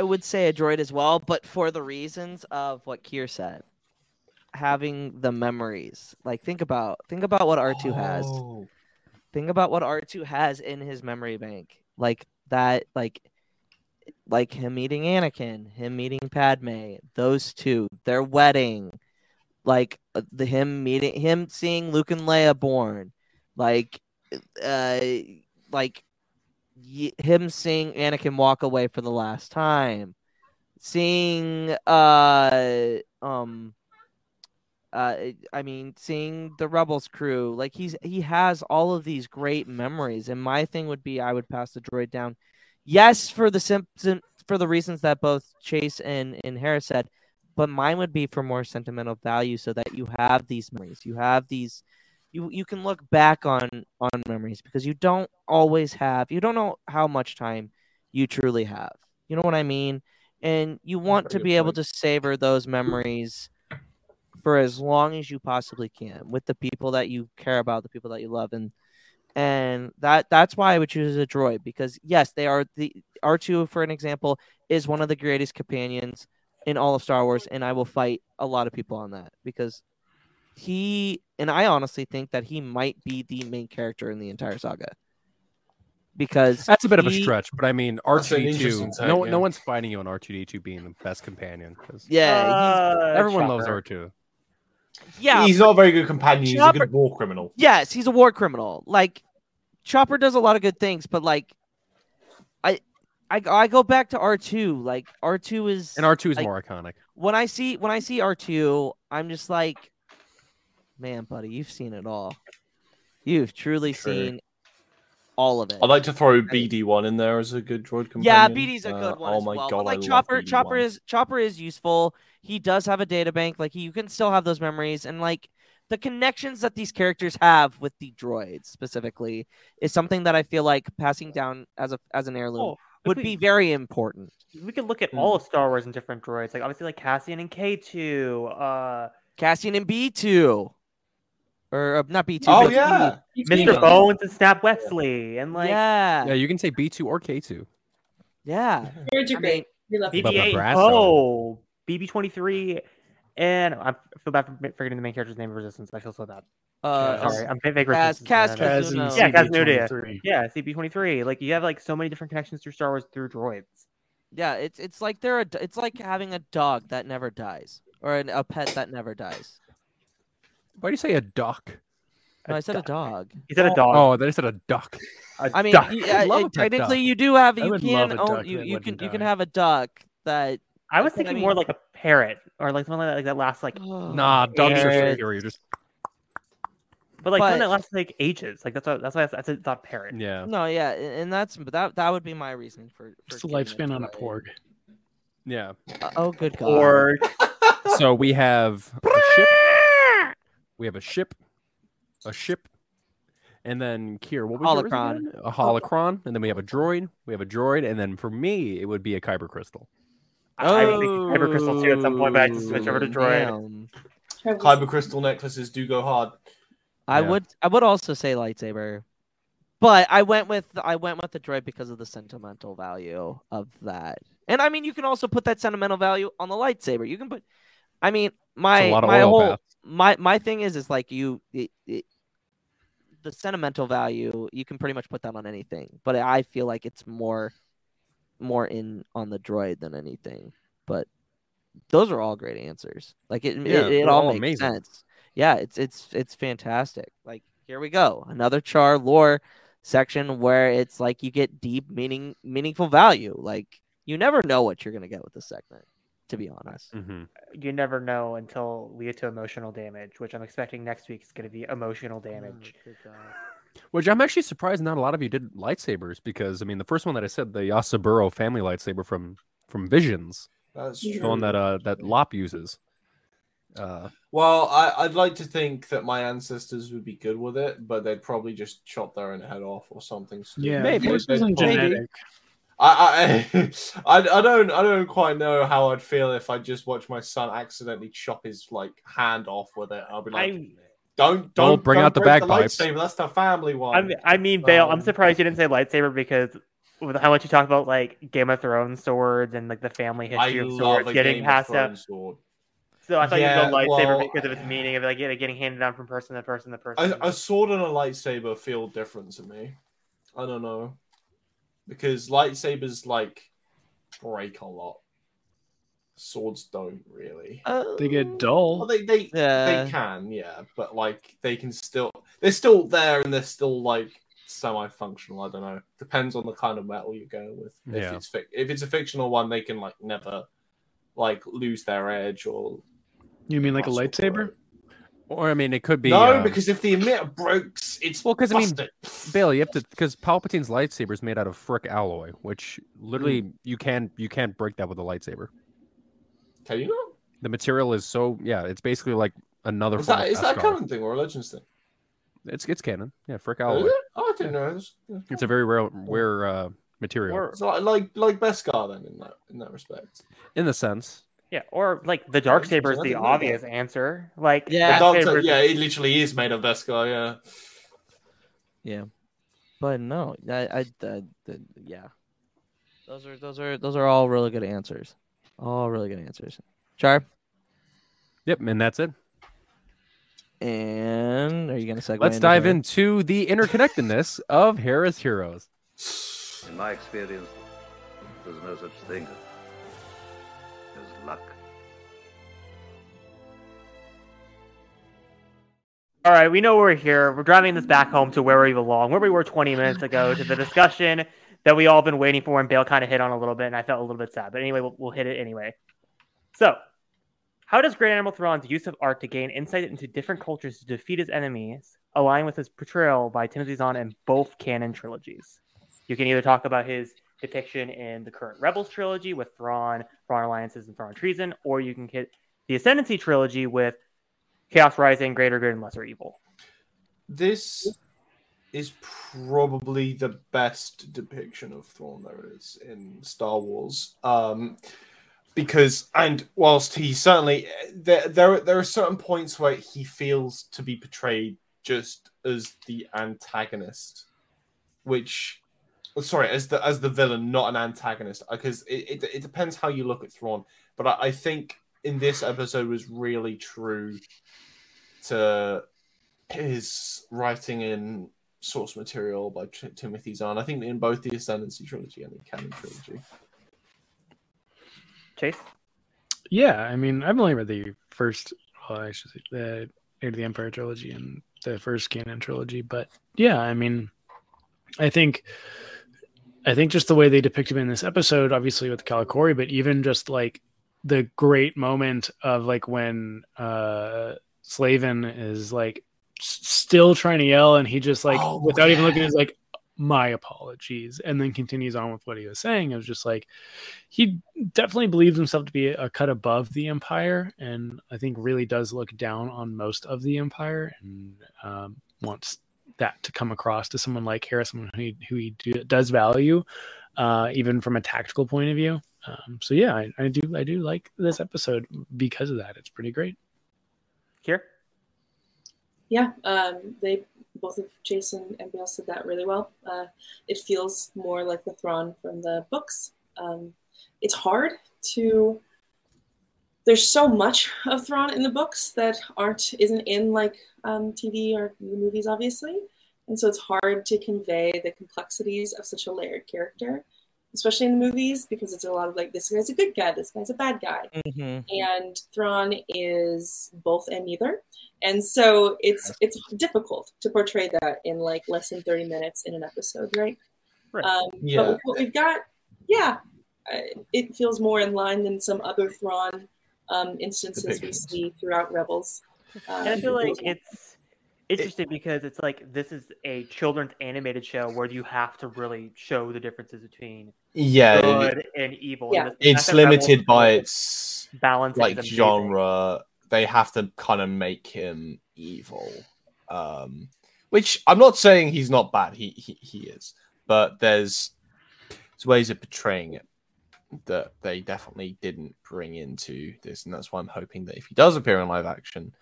would say a droid as well, but for the reasons of what Kier said, having the memories. Like think about what R2 has. Think about what R2 has in his memory bank. Like that, like him meeting Anakin, him meeting Padme, those two, their wedding, like him seeing Luke and Leia born, like him seeing Anakin walk away for the last time, seeing seeing the Rebels crew. Like he has all of these great memories, and my thing would be I would pass the droid down. Yes, for the reasons that both Chase and Harris said, but mine would be for more sentimental value, so that you have these memories, you have these. You can look back on memories because you don't always have. You don't know how much time you truly have. You know what I mean? And you want to be able to savor those memories for as long as you possibly can with the people that you care about, the people that you love, and that's why I would choose a droid, because yes, they are the R2, for an example, is one of the greatest companions in all of Star Wars, and I will fight a lot of people on that because. I honestly think that he might be the main character in the entire saga. Because that's a bit of a stretch, but I mean, R2-D2. No one's fighting you on R2-D2 being the best companion. Everyone loves R2. Yeah, he's not a very good companion. He's a good war criminal. Yes, he's a war criminal. Like Chopper does a lot of good things, but like I go back to R2. Like R2 is more iconic. When I see R2, I'm just like. Man, buddy, you've seen it all. You've truly seen all of it. I'd like to throw BD-1 in there as a good droid companion. Yeah, BD's a good one. Oh my god, but like Chopper is useful. He does have a data bank. Like you can still have those memories, and like the connections that these characters have with the droids specifically is something that I feel like passing down as an heirloom would be very important. We could look at all of Star Wars and different droids, like obviously like Cassian and K2, Cassian and B2. Or not B2. Oh, yeah. Mr. Bones and Snap Wexley. And like, yeah. Yeah, you can say B2 or K2. Yeah. BB-8. Oh, BB-23. And I feel bad for forgetting the main character's name of Resistance. I feel so bad. Sorry. I'm vague. Kaz. Yeah, Kaz. Yeah, CB-23. Like, you have like so many different connections through Star Wars through droids. Yeah, it's like it's like having a dog that never dies or a pet that never dies. Why do you say a duck? No, I said a dog. He said a dog. Oh, then I said a duck. Technically, you do have. You can have a duck that. I was thinking more like a parrot or like something like that lasts like. Nah, ducks are superior. But like something that lasts like ages. Like that's why I thought parrot. Yeah. No, yeah, and that would be my reasoning for it's the lifespan on a porg. Yeah. Oh, good god. Porg. So we have. A ship. We have a ship, and then Kier, what was Holocron. A holocron, and then we have a droid, and then for me, it would be a kyber crystal. I would think kyber crystal too at some point, but I just switch over to droid. Damn. Kyber crystal necklaces do go hard. I would also say lightsaber, but I went with the droid because of the sentimental value of that. And I mean, you can also put that sentimental value on the lightsaber. You can put, I mean, my whole. Path. My thing is like the sentimental value, you can pretty much put that on anything, but I feel like it's more in on the droid than anything. But those are all great answers. Like it all makes amazing. Sense. Yeah, it's fantastic. Like here we go, another Char lore section where it's like you get deep meaningful value. Like you never know what you're gonna get with this segment, to be honest. Mm-hmm. You never know until we get to emotional damage, which I'm expecting next week is going to be emotional damage. Oh, which I'm actually surprised not a lot of you did lightsabers, because I mean the first one that I said, the Yasaburo family lightsaber from Visions, that's true. The one that Lop uses. Well, I'd like to think that my ancestors would be good with it, but they'd probably just chop their own head off or something. Yeah, maybe. I don't quite know how I'd feel if I just watched my son accidentally chop his hand off with it. I'll be like, don't bring out the bagpipes. That's the family one. I mean, Bale, I'm surprised you didn't say lightsaber, because with how much you talk about like Game of Thrones swords and like the family history of swords getting passed up. So I thought you would go lightsaber because of its meaning of like getting handed down from person to person to person. A sword and a lightsaber feel different to me. I don't know. Because lightsabers break a lot. Swords don't really. They get dull. Well, they can, yeah, but they can still. They're still there, and they're still semi-functional. I don't know. Depends on the kind of metal you're going with. Yeah. If it's a fictional one, they can never lose their edge or. You mean a lightsaber? Or, I mean, it could be... No, because if the emitter breaks, it's busted. Bale, you have to... Because Palpatine's lightsaber is made out of frick alloy, which literally you can't break that with a lightsaber. Can you not? The material is so... Yeah, it's basically another... Is that a canon thing or a Legends thing? It's canon. Yeah, frick alloy. Is it? Oh, I didn't know. It's a very rare material. Or, so like Beskar, then, in that respect. In the sense... Yeah, or the Darksaber is the obvious answer. It literally is made of Beskar, yeah. Yeah, but no, I those are all really good answers. All really good answers. Char. Yep, and that's it. And are you gonna segue? Let's dive into the interconnectedness of Hera's Heroes. In my experience, there's no such thing. Luck. All right, we know we're here. We're driving this back home to where we belong, where we were 20 minutes ago, to the discussion that we all been waiting for, and Bale kind of hit on a little bit, and I felt a little bit sad. But anyway, we'll hit it anyway. So, how does Grand Admiral Thrawn's use of art to gain insight into different cultures to defeat his enemies align with his portrayal by Timothy Zahn in both canon trilogies? You can either talk about his depiction in the current Rebels trilogy with Thrawn, Thrawn Alliances, and Thrawn Treason, or you can hit the Ascendancy trilogy with Chaos Rising, Greater Good, and Lesser Evil. This is probably the best depiction of Thrawn there is in Star Wars, because, and whilst he certainly there are certain points where he feels to be portrayed just as the antagonist, as the villain, not an antagonist, because it depends how you look at Thrawn. But I think in this episode was really true to his writing in source material by Timothy Zahn. I think in both the Ascendancy trilogy and the canon trilogy. Chase? Yeah, I mean, I've only read the first, the Heir to the Empire trilogy and the first canon trilogy. But yeah, I mean, I think just the way they depict him in this episode, obviously with Kalikori, but even just the great moment of when Slavin is still trying to yell, and he just without even looking, is my apologies, and then continues on with what he was saying. It was just he definitely believes himself to be a cut above the Empire, and I think really does look down on most of the Empire, and wants that to come across to someone like Hera, someone who he does value, even from a tactical point of view. So yeah, I do like this episode because of that. It's pretty great. Here? Yeah, they both of Chase and Bale said that really well. It feels more like the Thrawn from the books. It's hard to. There's so much of Thrawn in the books that isn't in TV or the movies, obviously. And so it's hard to convey the complexities of such a layered character. especially in the movies, because it's a lot of like, this guy's a good guy, this guy's a bad guy. Mm-hmm. And Thrawn is both and neither. And so it's difficult to portray that in like less than 30 minutes in an episode, right? Right. But with what we've got, it feels more in line than some other Thrawn instances we see throughout Rebels. And I feel like it's interesting because it's like this is a children's animated show where you have to really show the differences between good and evil. Yeah. And it's limited by its balance, like genre. They have to kind of make him evil, which I'm not saying he's not bad. He is, but there's ways of portraying it that they definitely didn't bring into this, and that's why I'm hoping that if he does appear in live action,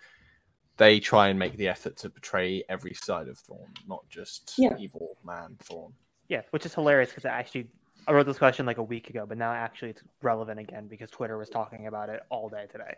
they try and make the effort to portray every side of Thrawn, not just evil man Thrawn. Yeah, which is hilarious because I wrote this question like a week ago, but now actually it's relevant again because Twitter was talking about it all day today.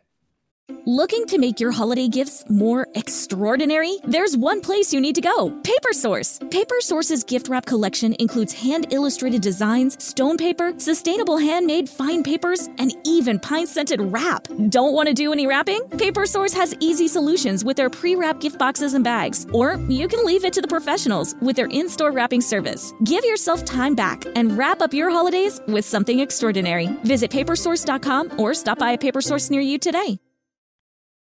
Looking to make your holiday gifts more extraordinary? There's one place you need to go. Paper Source. Paper Source's gift wrap collection includes hand-illustrated designs, stone paper, sustainable handmade fine papers, and even pine-scented wrap. Don't want to do any wrapping? Paper Source has easy solutions with their pre-wrap gift boxes and bags. Or you can leave it to the professionals with their in-store wrapping service. Give yourself time back and wrap up your holidays with something extraordinary. Visit papersource.com or stop by a Paper Source near you today.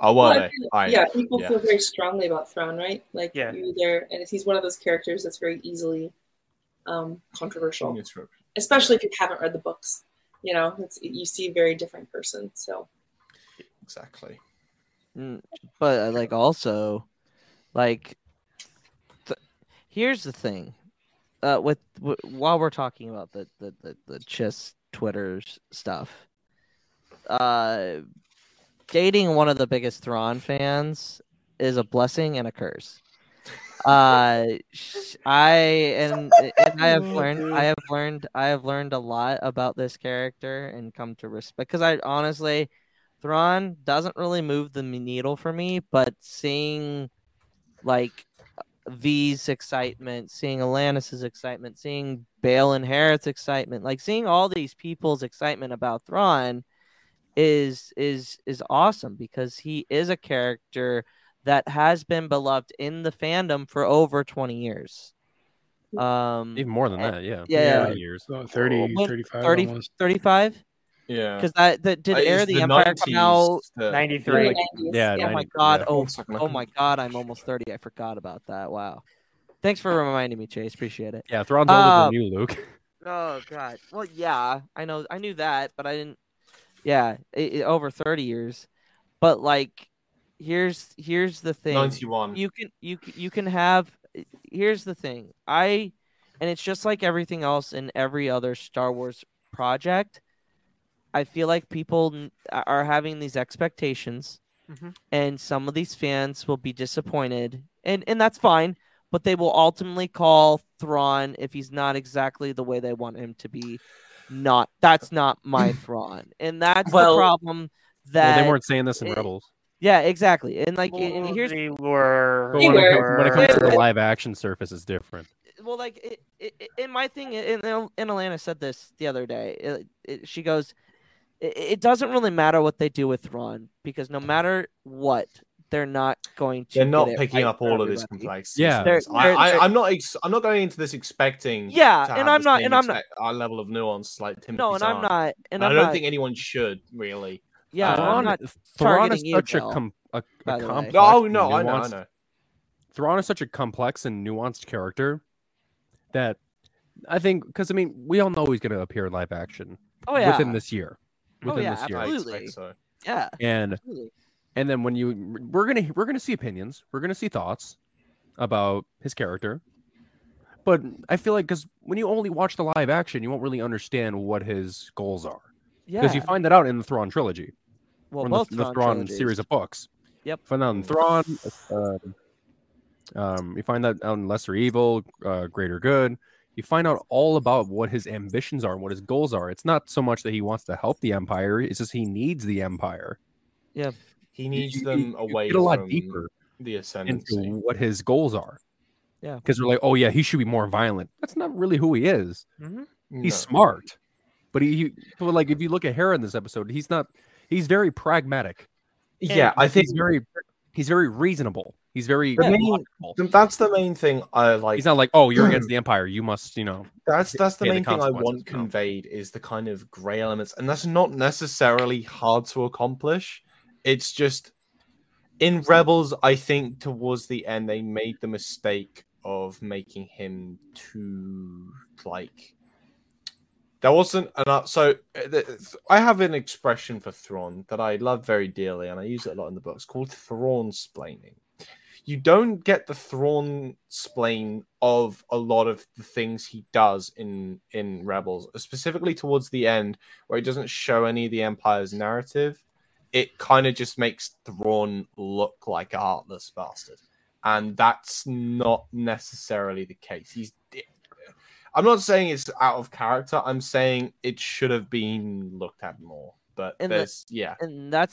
Oh, people feel very strongly about Thrawn, right? Like, and he's one of those characters that's very easily controversial, especially if you haven't read the books. You know, you see a very different person. So, exactly. But like, also, like, here's the thing: while we're talking about the chess Twitter stuff, dating one of the biggest Thrawn fans is a blessing and a curse. I have learned a lot about this character and come to respect, because I honestly, Thrawn doesn't really move the needle for me, but seeing like V's excitement, seeing Alanis's excitement, seeing Bale and Hera's excitement, like seeing all these people's excitement about Thrawn is awesome, because he is a character that has been beloved in the fandom for over 20 years. Even more than that, yeah. Yeah. 30 years. 35? Yeah. Because that did Heir the Empire 90s, come out? 93. Like, yeah, oh, 90, my God. Yeah. Oh, my God. I'm almost 30. I forgot about that. Wow. Thanks for reminding me, Chase. Appreciate it. Yeah, Thrawn's older than you, Luke. Oh, God. Well, yeah. I know. I knew that, but I didn't. Yeah, over 30 years, but like, here's the thing. 91. You can have. Here's the thing. And it's just like everything else in every other Star Wars project. I feel like people are having these expectations, and some of these fans will be disappointed, and that's fine. But they will ultimately call Thrawn if he's not exactly the way they want him to be. Not that's not my Thrawn, and that's the problem. That they weren't saying this in Rebels. Yeah, exactly. And like, and here's when it comes to the live action surface, it's different. Well, like, in my thing, and Alana said this the other day. She goes, "It doesn't really matter what they do with Thrawn, because no matter what, they're not going to. They're not picking up all of this complexity. Yeah, I'm not going into this expecting. Yeah, and I'm not our level of nuance like Timothy. No, and Zahn. I'm not. And I don't think anyone should really. Yeah, Thrawn is such a complex. Oh no, I know. Thrawn is such a complex and nuanced character that I think, because I mean, we all know he's going to appear in live action. Oh, yeah. Within this year, absolutely. I expect so. Yeah, and. Absolutely. And then when we're gonna see opinions, we're gonna see thoughts about his character, But I feel like because when you only watch the live action, you won't really understand what his goals are. Yeah. Because you find that out in the Thrawn trilogy. Well, both the Thrawn trilogies. Series of books. Yep. You find out in Thrawn. You find that out in Lesser Evil, Greater Good. You find out all about what his ambitions are and what his goals are. It's not so much that he wants to help the Empire. It's just he needs the Empire. Yeah. He needs them away from a lot deeper the Ascendancy. Into what his goals are. Yeah. Because they're like, oh, yeah, he should be more violent. That's not really who he is. Mm-hmm. He's smart. But he if you look at Hera in this episode, he's very pragmatic. Yeah, I think he's very reasonable. He's very logical. That's the main thing I like. He's not like, oh, you're against the Empire. You must, That's the main thing I want conveyed is the kind of gray elements. And that's not necessarily hard to accomplish. It's just in Rebels, I think towards the end, they made the mistake of making him too like. There wasn't enough. So I have an expression for Thrawn that I love very dearly, and I use it a lot in the books, called Thrawn-splaining. You don't get the Thrawn-splain of a lot of the things he does in Rebels, specifically towards the end, where he doesn't show any of the Empire's narrative. It kind of just makes Thrawn look like a heartless bastard, and that's not necessarily the case. I'm not saying it's out of character. I'm saying it should have been looked at more. But and that's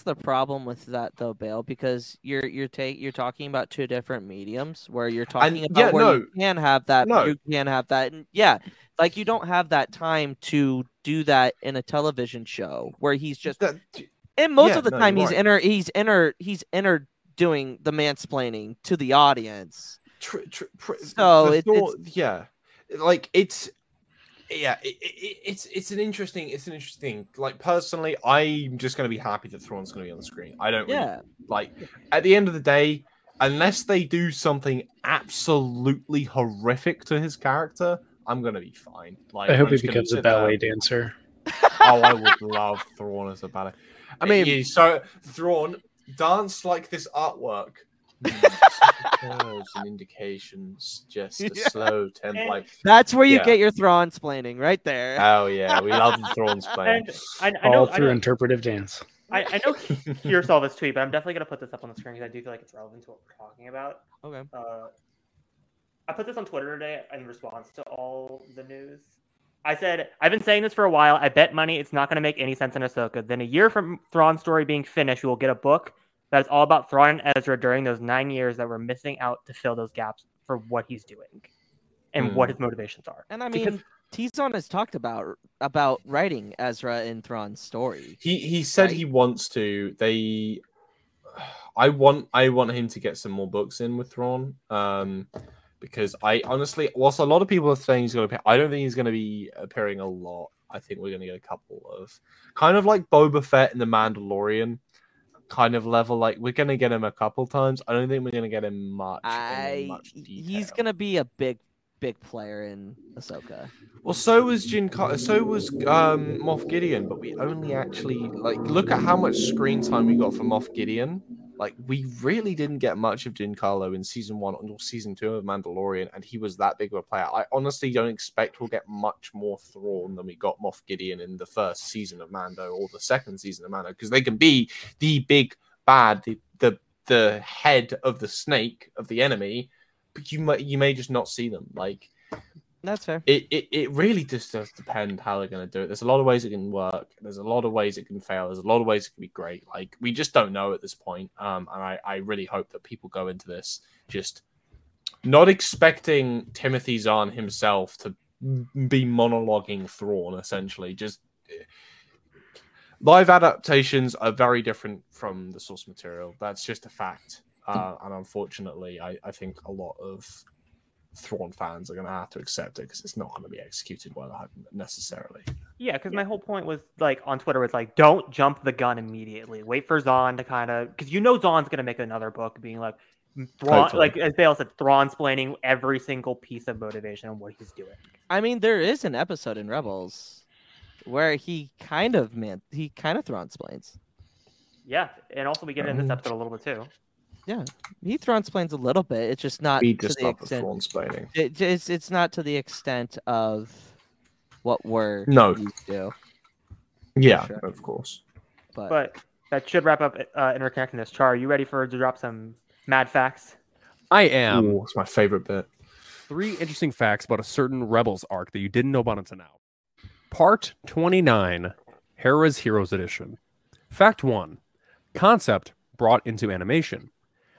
the problem with that though, Bale, because you're talking about two different mediums where you're talking about you can have that, you can have that, and like you don't have that time to do that in a television show where he's just time he's doing the mansplaining to the audience. It's an interesting. Like personally, I'm just going to be happy that Thrawn's going to be on the screen. I don't really, at the end of the day, unless they do something absolutely horrific to his character, I'm going to be fine. Like I hope he becomes a ballet dancer. Oh, I would love Thrawn as a ballet. I mean, so Thrawn dance like this artwork. And indications, just a slow tempo. Like, that's where you get your Thrawn-splaining right there. Oh yeah, we love the Thrawn-splaining. All through interpretive dance. I know Kier saw this tweet, but I'm definitely gonna put this up on the screen because I do feel like it's relevant to what we're talking about. Okay. I put this on Twitter today in response to all the news. I said, I've been saying this for a while. I bet money it's not gonna make any sense in Ahsoka. Then a year from Thrawn's story being finished, we will get a book. That's all about Thrawn and Ezra during those 9 years that we're missing out to fill those gaps for what he's doing and what his motivations are. And I mean, Tizan has talked about writing Ezra and Thrawn's story. He said he wants to. I want him to get some more books in with Thrawn because I honestly, whilst a lot of people are saying he's going to appear, I don't think he's going to be appearing a lot. I think we're going to get a couple of kind of like Boba Fett and the Mandalorian. Kind of level, like we're gonna get him a couple times. I don't think we're gonna get him much detail. He's gonna be a big player in Ahsoka. Well, so was Moff Gideon, but we only actually look at how much screen time we got for Moff Gideon. Like we really didn't get much of Giancarlo in season 1 or season 2 of Mandalorian, and he was that big of a player. I honestly don't expect we'll get much more Thrawn than we got Moff Gideon in the first season of Mando or the second season of Mando, because they can be the big bad, the head of the snake of the enemy, but you may just not see them. Like that's fair. It really just does depend how they're going to do it. There's a lot of ways it can work. There's a lot of ways it can fail. There's a lot of ways it can be great. Like we just don't know at this point. And I really hope that people go into this just not expecting Timothy Zahn himself to be monologuing Thrawn. Essentially, just live adaptations are very different from the source material. That's just a fact. And unfortunately, I think a lot of Thrawn fans are going to have to accept it because it's not going to be executed well necessarily. Yeah, because my whole point was on Twitter was don't jump the gun immediately. Wait for Zahn to kind of because Zahn's going to make another book being Thrawn, as Bale said, Thrawn-splaining every single piece of motivation and what he's doing. I mean, there is an episode in Rebels where he kind of Thrawn-splains. Yeah, and also we get in this episode a little bit too. Yeah, he transplains a little bit. It's just not to the extent. It's not to the extent of what we're used to. Yeah, sure. Of course. But that should wrap up interconnectedness. Char, are you ready for to drop some mad facts? I am. Ooh, it's my favorite bit. 3 interesting facts about a certain Rebels arc that you didn't know about until now. Part 29, Hera's Heroes Edition. Fact 1. Concept brought into animation.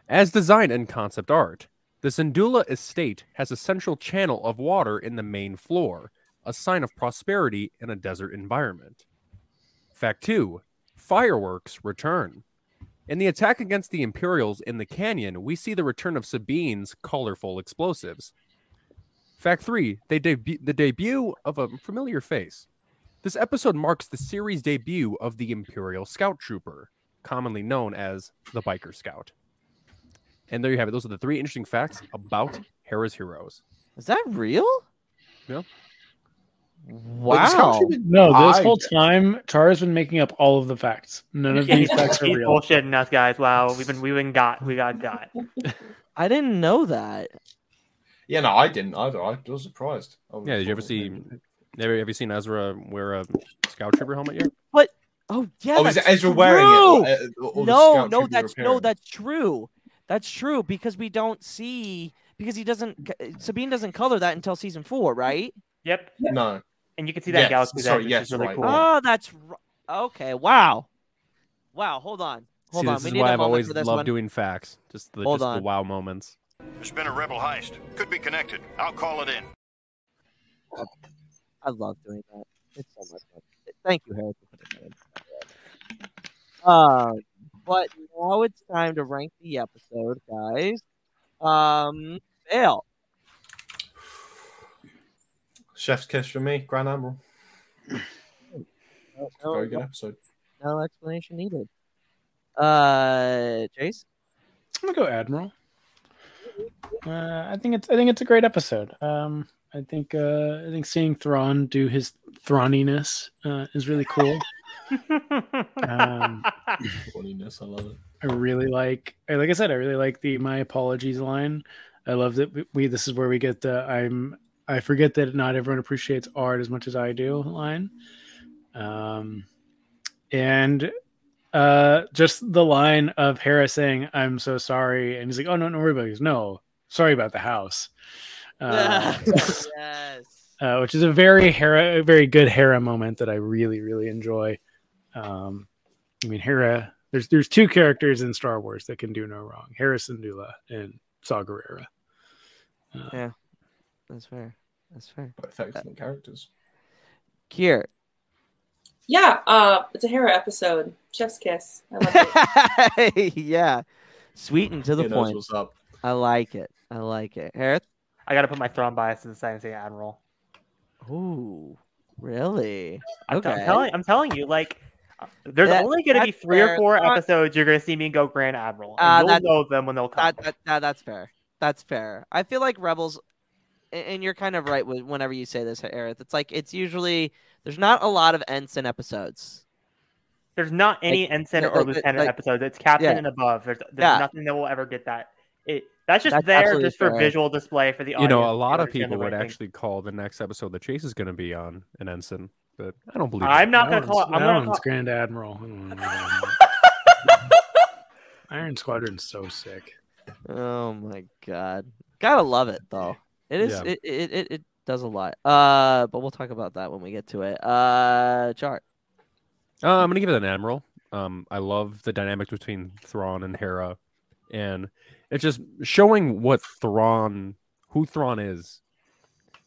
As design and concept art, the Syndulla estate has a central channel of water in the main floor, a sign of prosperity in a desert environment. Fact 2. Fireworks return. In the attack against the Imperials in the canyon, we see the return of Sabine's colorful explosives. Fact 3. The debut of a familiar face. This episode marks the series debut of the Imperial Scout Trooper, commonly known as the Biker Scout. And there you have it. Those are the 3 interesting facts about Hera's Heroes. Is that real? Yeah. Wow. No, this whole time, Tara's been making up all of the facts. None of these facts are real. Bullshitting us, guys. Wow, we got. I didn't know that. Yeah, no, I didn't either. I was surprised. Yeah, did you ever see? Have you seen Ezra wear a Scout Trooper helmet yet? What? Oh yeah. Oh, is Ezra wearing it? That's true. That's true, because we don't see, because he doesn't, Sabine doesn't color that until season 4, right? Yep. No. And you can see that galaxy there, is really cool. Oh, that's okay. Wow. Wow. Hold on. This is why I've always loved doing facts. Just the wow moments. There's been a rebel heist. Could be connected. I'll call it in. I love doing that. It's so much fun. Thank you, Harry, for putting that in. But now it's time to rank the episode, guys. Bale. Chef's kiss for me, Grand Admiral. Very good episode. No explanation needed. Chase? I'm gonna go Admiral. I think it's a great episode. I think seeing Thrawn do his Thrawniness is really cool. I love it. I really like the "my apologies" line. I love that this is where we get the I forget that not everyone appreciates art as much as I do line, and just the line of Hera saying I'm so sorry, and he's like, oh no, don't worry about it. He goes, no, sorry about the house. Which is a very good Hera moment that I really, really enjoy. Hera. There's 2 characters in Star Wars that can do no wrong: Hera Syndulla and Saw Gerrera. Yeah, that's fair. Both excellent characters. Kier. Yeah, it's a Hera episode. Chef's kiss. I love it. Yeah, sweet and to the point. What's up. I like it. Hera. I gotta put my Thrawn bias aside and say Admiral. Ooh, really? Okay. I'm telling you, like, there's only going to be 3 or 4 episodes you're going to see me go Grand Admiral. And you'll know them when they'll come. That's fair. That's fair. I feel like Rebels, and you're kind of right whenever you say this, Aerith. It's like, it's usually, there's not a lot of ensign episodes. There's not any ensign or lieutenant episodes. It's captain and above. There's nothing that will ever get that. That's there just for visual display for the audience. You know, a lot of people would actually call the next episode that Chase is going to be on an ensign, but I don't believe it. I'm not going to call it. That one's Grand Admiral. Iron Squadron's so sick. Oh my god, gotta love it though. It is. Yeah. It does a lot. But we'll talk about that when we get to it. Chart. I'm gonna give it an Admiral. I love the dynamic between Thrawn and Hera, and it's just showing who Thrawn is.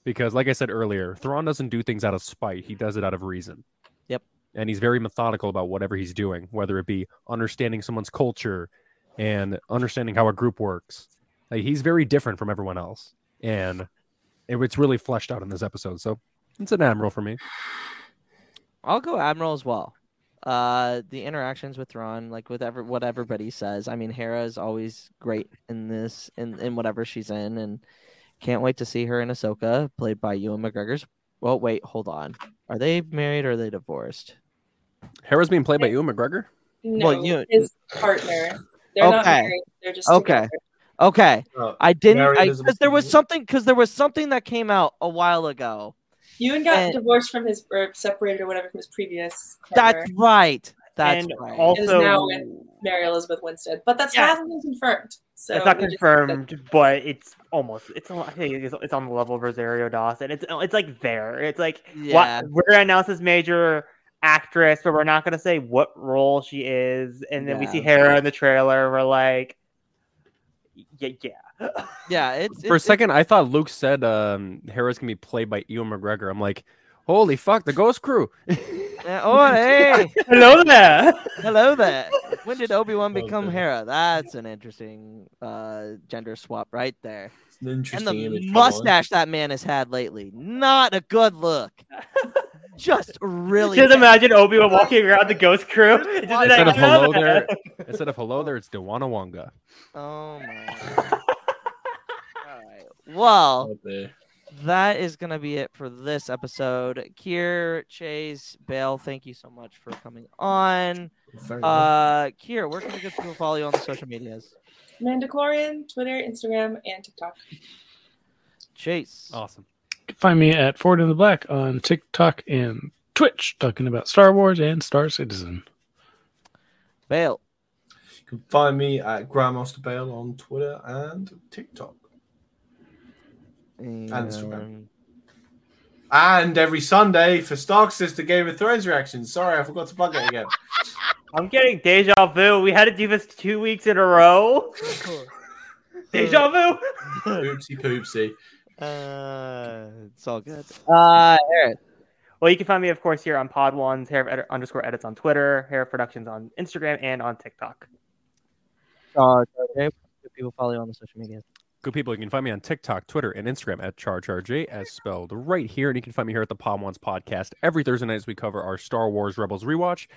Because, like I said earlier, Thrawn doesn't do things out of spite. He does it out of reason. Yep. And he's very methodical about whatever he's doing, whether it be understanding someone's culture and understanding how a group works. Like, he's very different from everyone else. And it's really fleshed out in this episode. So it's an Admiral for me. I'll go Admiral as well. The interactions with Thrawn, like with what everybody says. I mean, Hera is always great in this, in whatever she's in, and can't wait to see her in Ahsoka, played by Ewan McGregor's. Well, wait, hold on. Are they married or are they divorced? Hera's being played by Ewan McGregor? No, his partner. They're not married. They're just together. Okay. Because there was something that came out a while ago. Ewan got divorced from his, or separated or whatever, from his previous cover. That's right. That's right. Also, it is now with Mary Elizabeth Winstead, but that's hasn't been confirmed. So it's not confirmed, but it's almost. I think it's on the level of Rosario Dawson. It's like there. It's like we're gonna announce this major actress, but we're not gonna say what role she is. And then we see Hera in the trailer. And we're like, I thought Luke said Hera's gonna be played by Ewan McGregor. I'm like, holy fuck, the Ghost Crew. Oh, hey! Hello there! When did Obi-Wan become Hera? That's an interesting gender swap right there. And the mustache that man has had lately. Not a good look. Just really. Just imagine Obi-Wan walking around the Ghost Crew. Instead of hello there, it's Dewana Wonga. Oh, my God. All right. Well... that is going to be it for this episode. Kier, Chase, Bale, thank you so much for coming on. Kier, where can we get people to follow you on the social medias? Mandaklorian, Twitter, Instagram, and TikTok. Chase. Awesome. You can find me at Ford in the Black on TikTok and Twitch, talking about Star Wars and Star Citizen. Bale. You can find me at Grandmaster Bale on Twitter and TikTok. And every Sunday for Stark Sister Game of Thrones reactions. Sorry, I forgot to plug it again. I'm getting deja vu. We had to do this 2 weeks in a row. Deja vu. Oopsie poopsie. It's all good. Eric. Well, you can find me, of course, here on Pod One's Hera_edits on Twitter, Hera Productions on Instagram, and on TikTok. Okay. People follow you on the social media. Good people, you can find me on TikTok, Twitter, and Instagram at ChargeRJ, as spelled right here. And you can find me here at the Palm Ones podcast every Thursday night as we cover our Star Wars Rebels rewatch.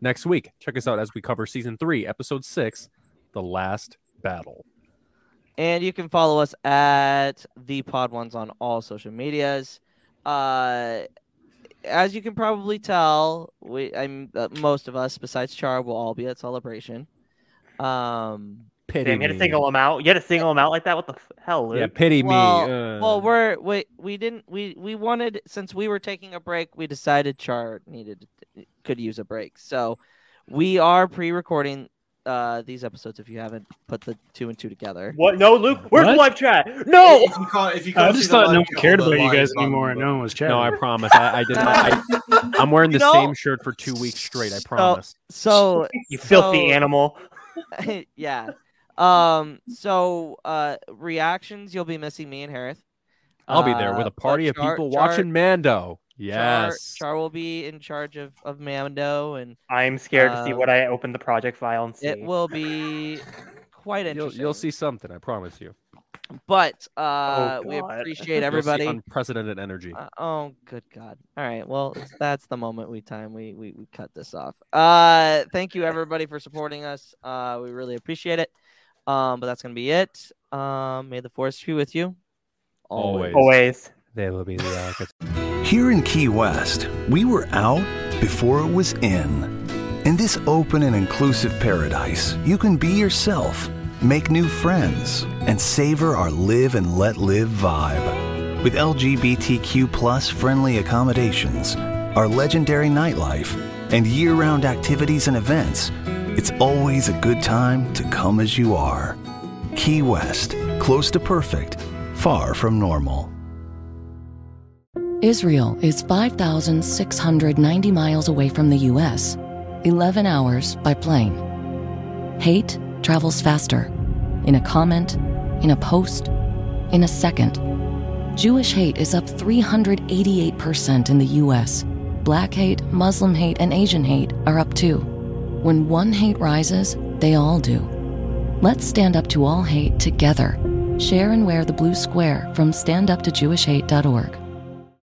Next week, check us out as we cover Season 3, Episode 6, The Last Battle. And you can follow us at the Pod Ones on all social medias. As you can probably tell, most of us, besides Char, will all be at Celebration. Damn, you had to single them out. You had to single them out like that. What the hell, Luke? Yeah, pity me. Well, we wanted, since we were taking a break, we decided Char could use a break. So we are pre-recording these episodes. If you haven't put the 2 and 2 together, what? No, Luke, where's the live chat? No, if you can't I just thought no one cared about you guys anymore, and no one was chatting. No, I promise, I did not. I'm wearing the same shirt for 2 weeks straight. I promise. So you filthy animal. Yeah. So reactions, you'll be missing me and Harith. I'll be there with a party of people watching Mando. Yes. Char will be in charge of Mando, and I'm scared to see what I open the project file and see. It will be quite interesting. You'll see something, I promise you. But we appreciate everybody. Unprecedented energy. Oh, good God. All right. Well, that's the moment we cut this off. Thank you, everybody, for supporting us. We really appreciate it. But that's going to be it. May the Force be with you. Always. They will be the Here in Key West, we were out before it was in. In this open and inclusive paradise, you can be yourself, make new friends, and savor our live and let live vibe. With LGBTQ+ friendly accommodations, our legendary nightlife, and year-round activities and events, it's always a good time to come as you are. Key West, close to perfect, far from normal. Israel is 5,690 miles away from the U.S., 11 hours by plane. Hate travels faster. In a comment, in a post, in a second. Jewish hate is up 388% in the U.S. Black hate, Muslim hate, and Asian hate are up too. When one hate rises, they all do. Let's stand up to all hate together. Share and wear the blue square from StandUpToJewishHate.org.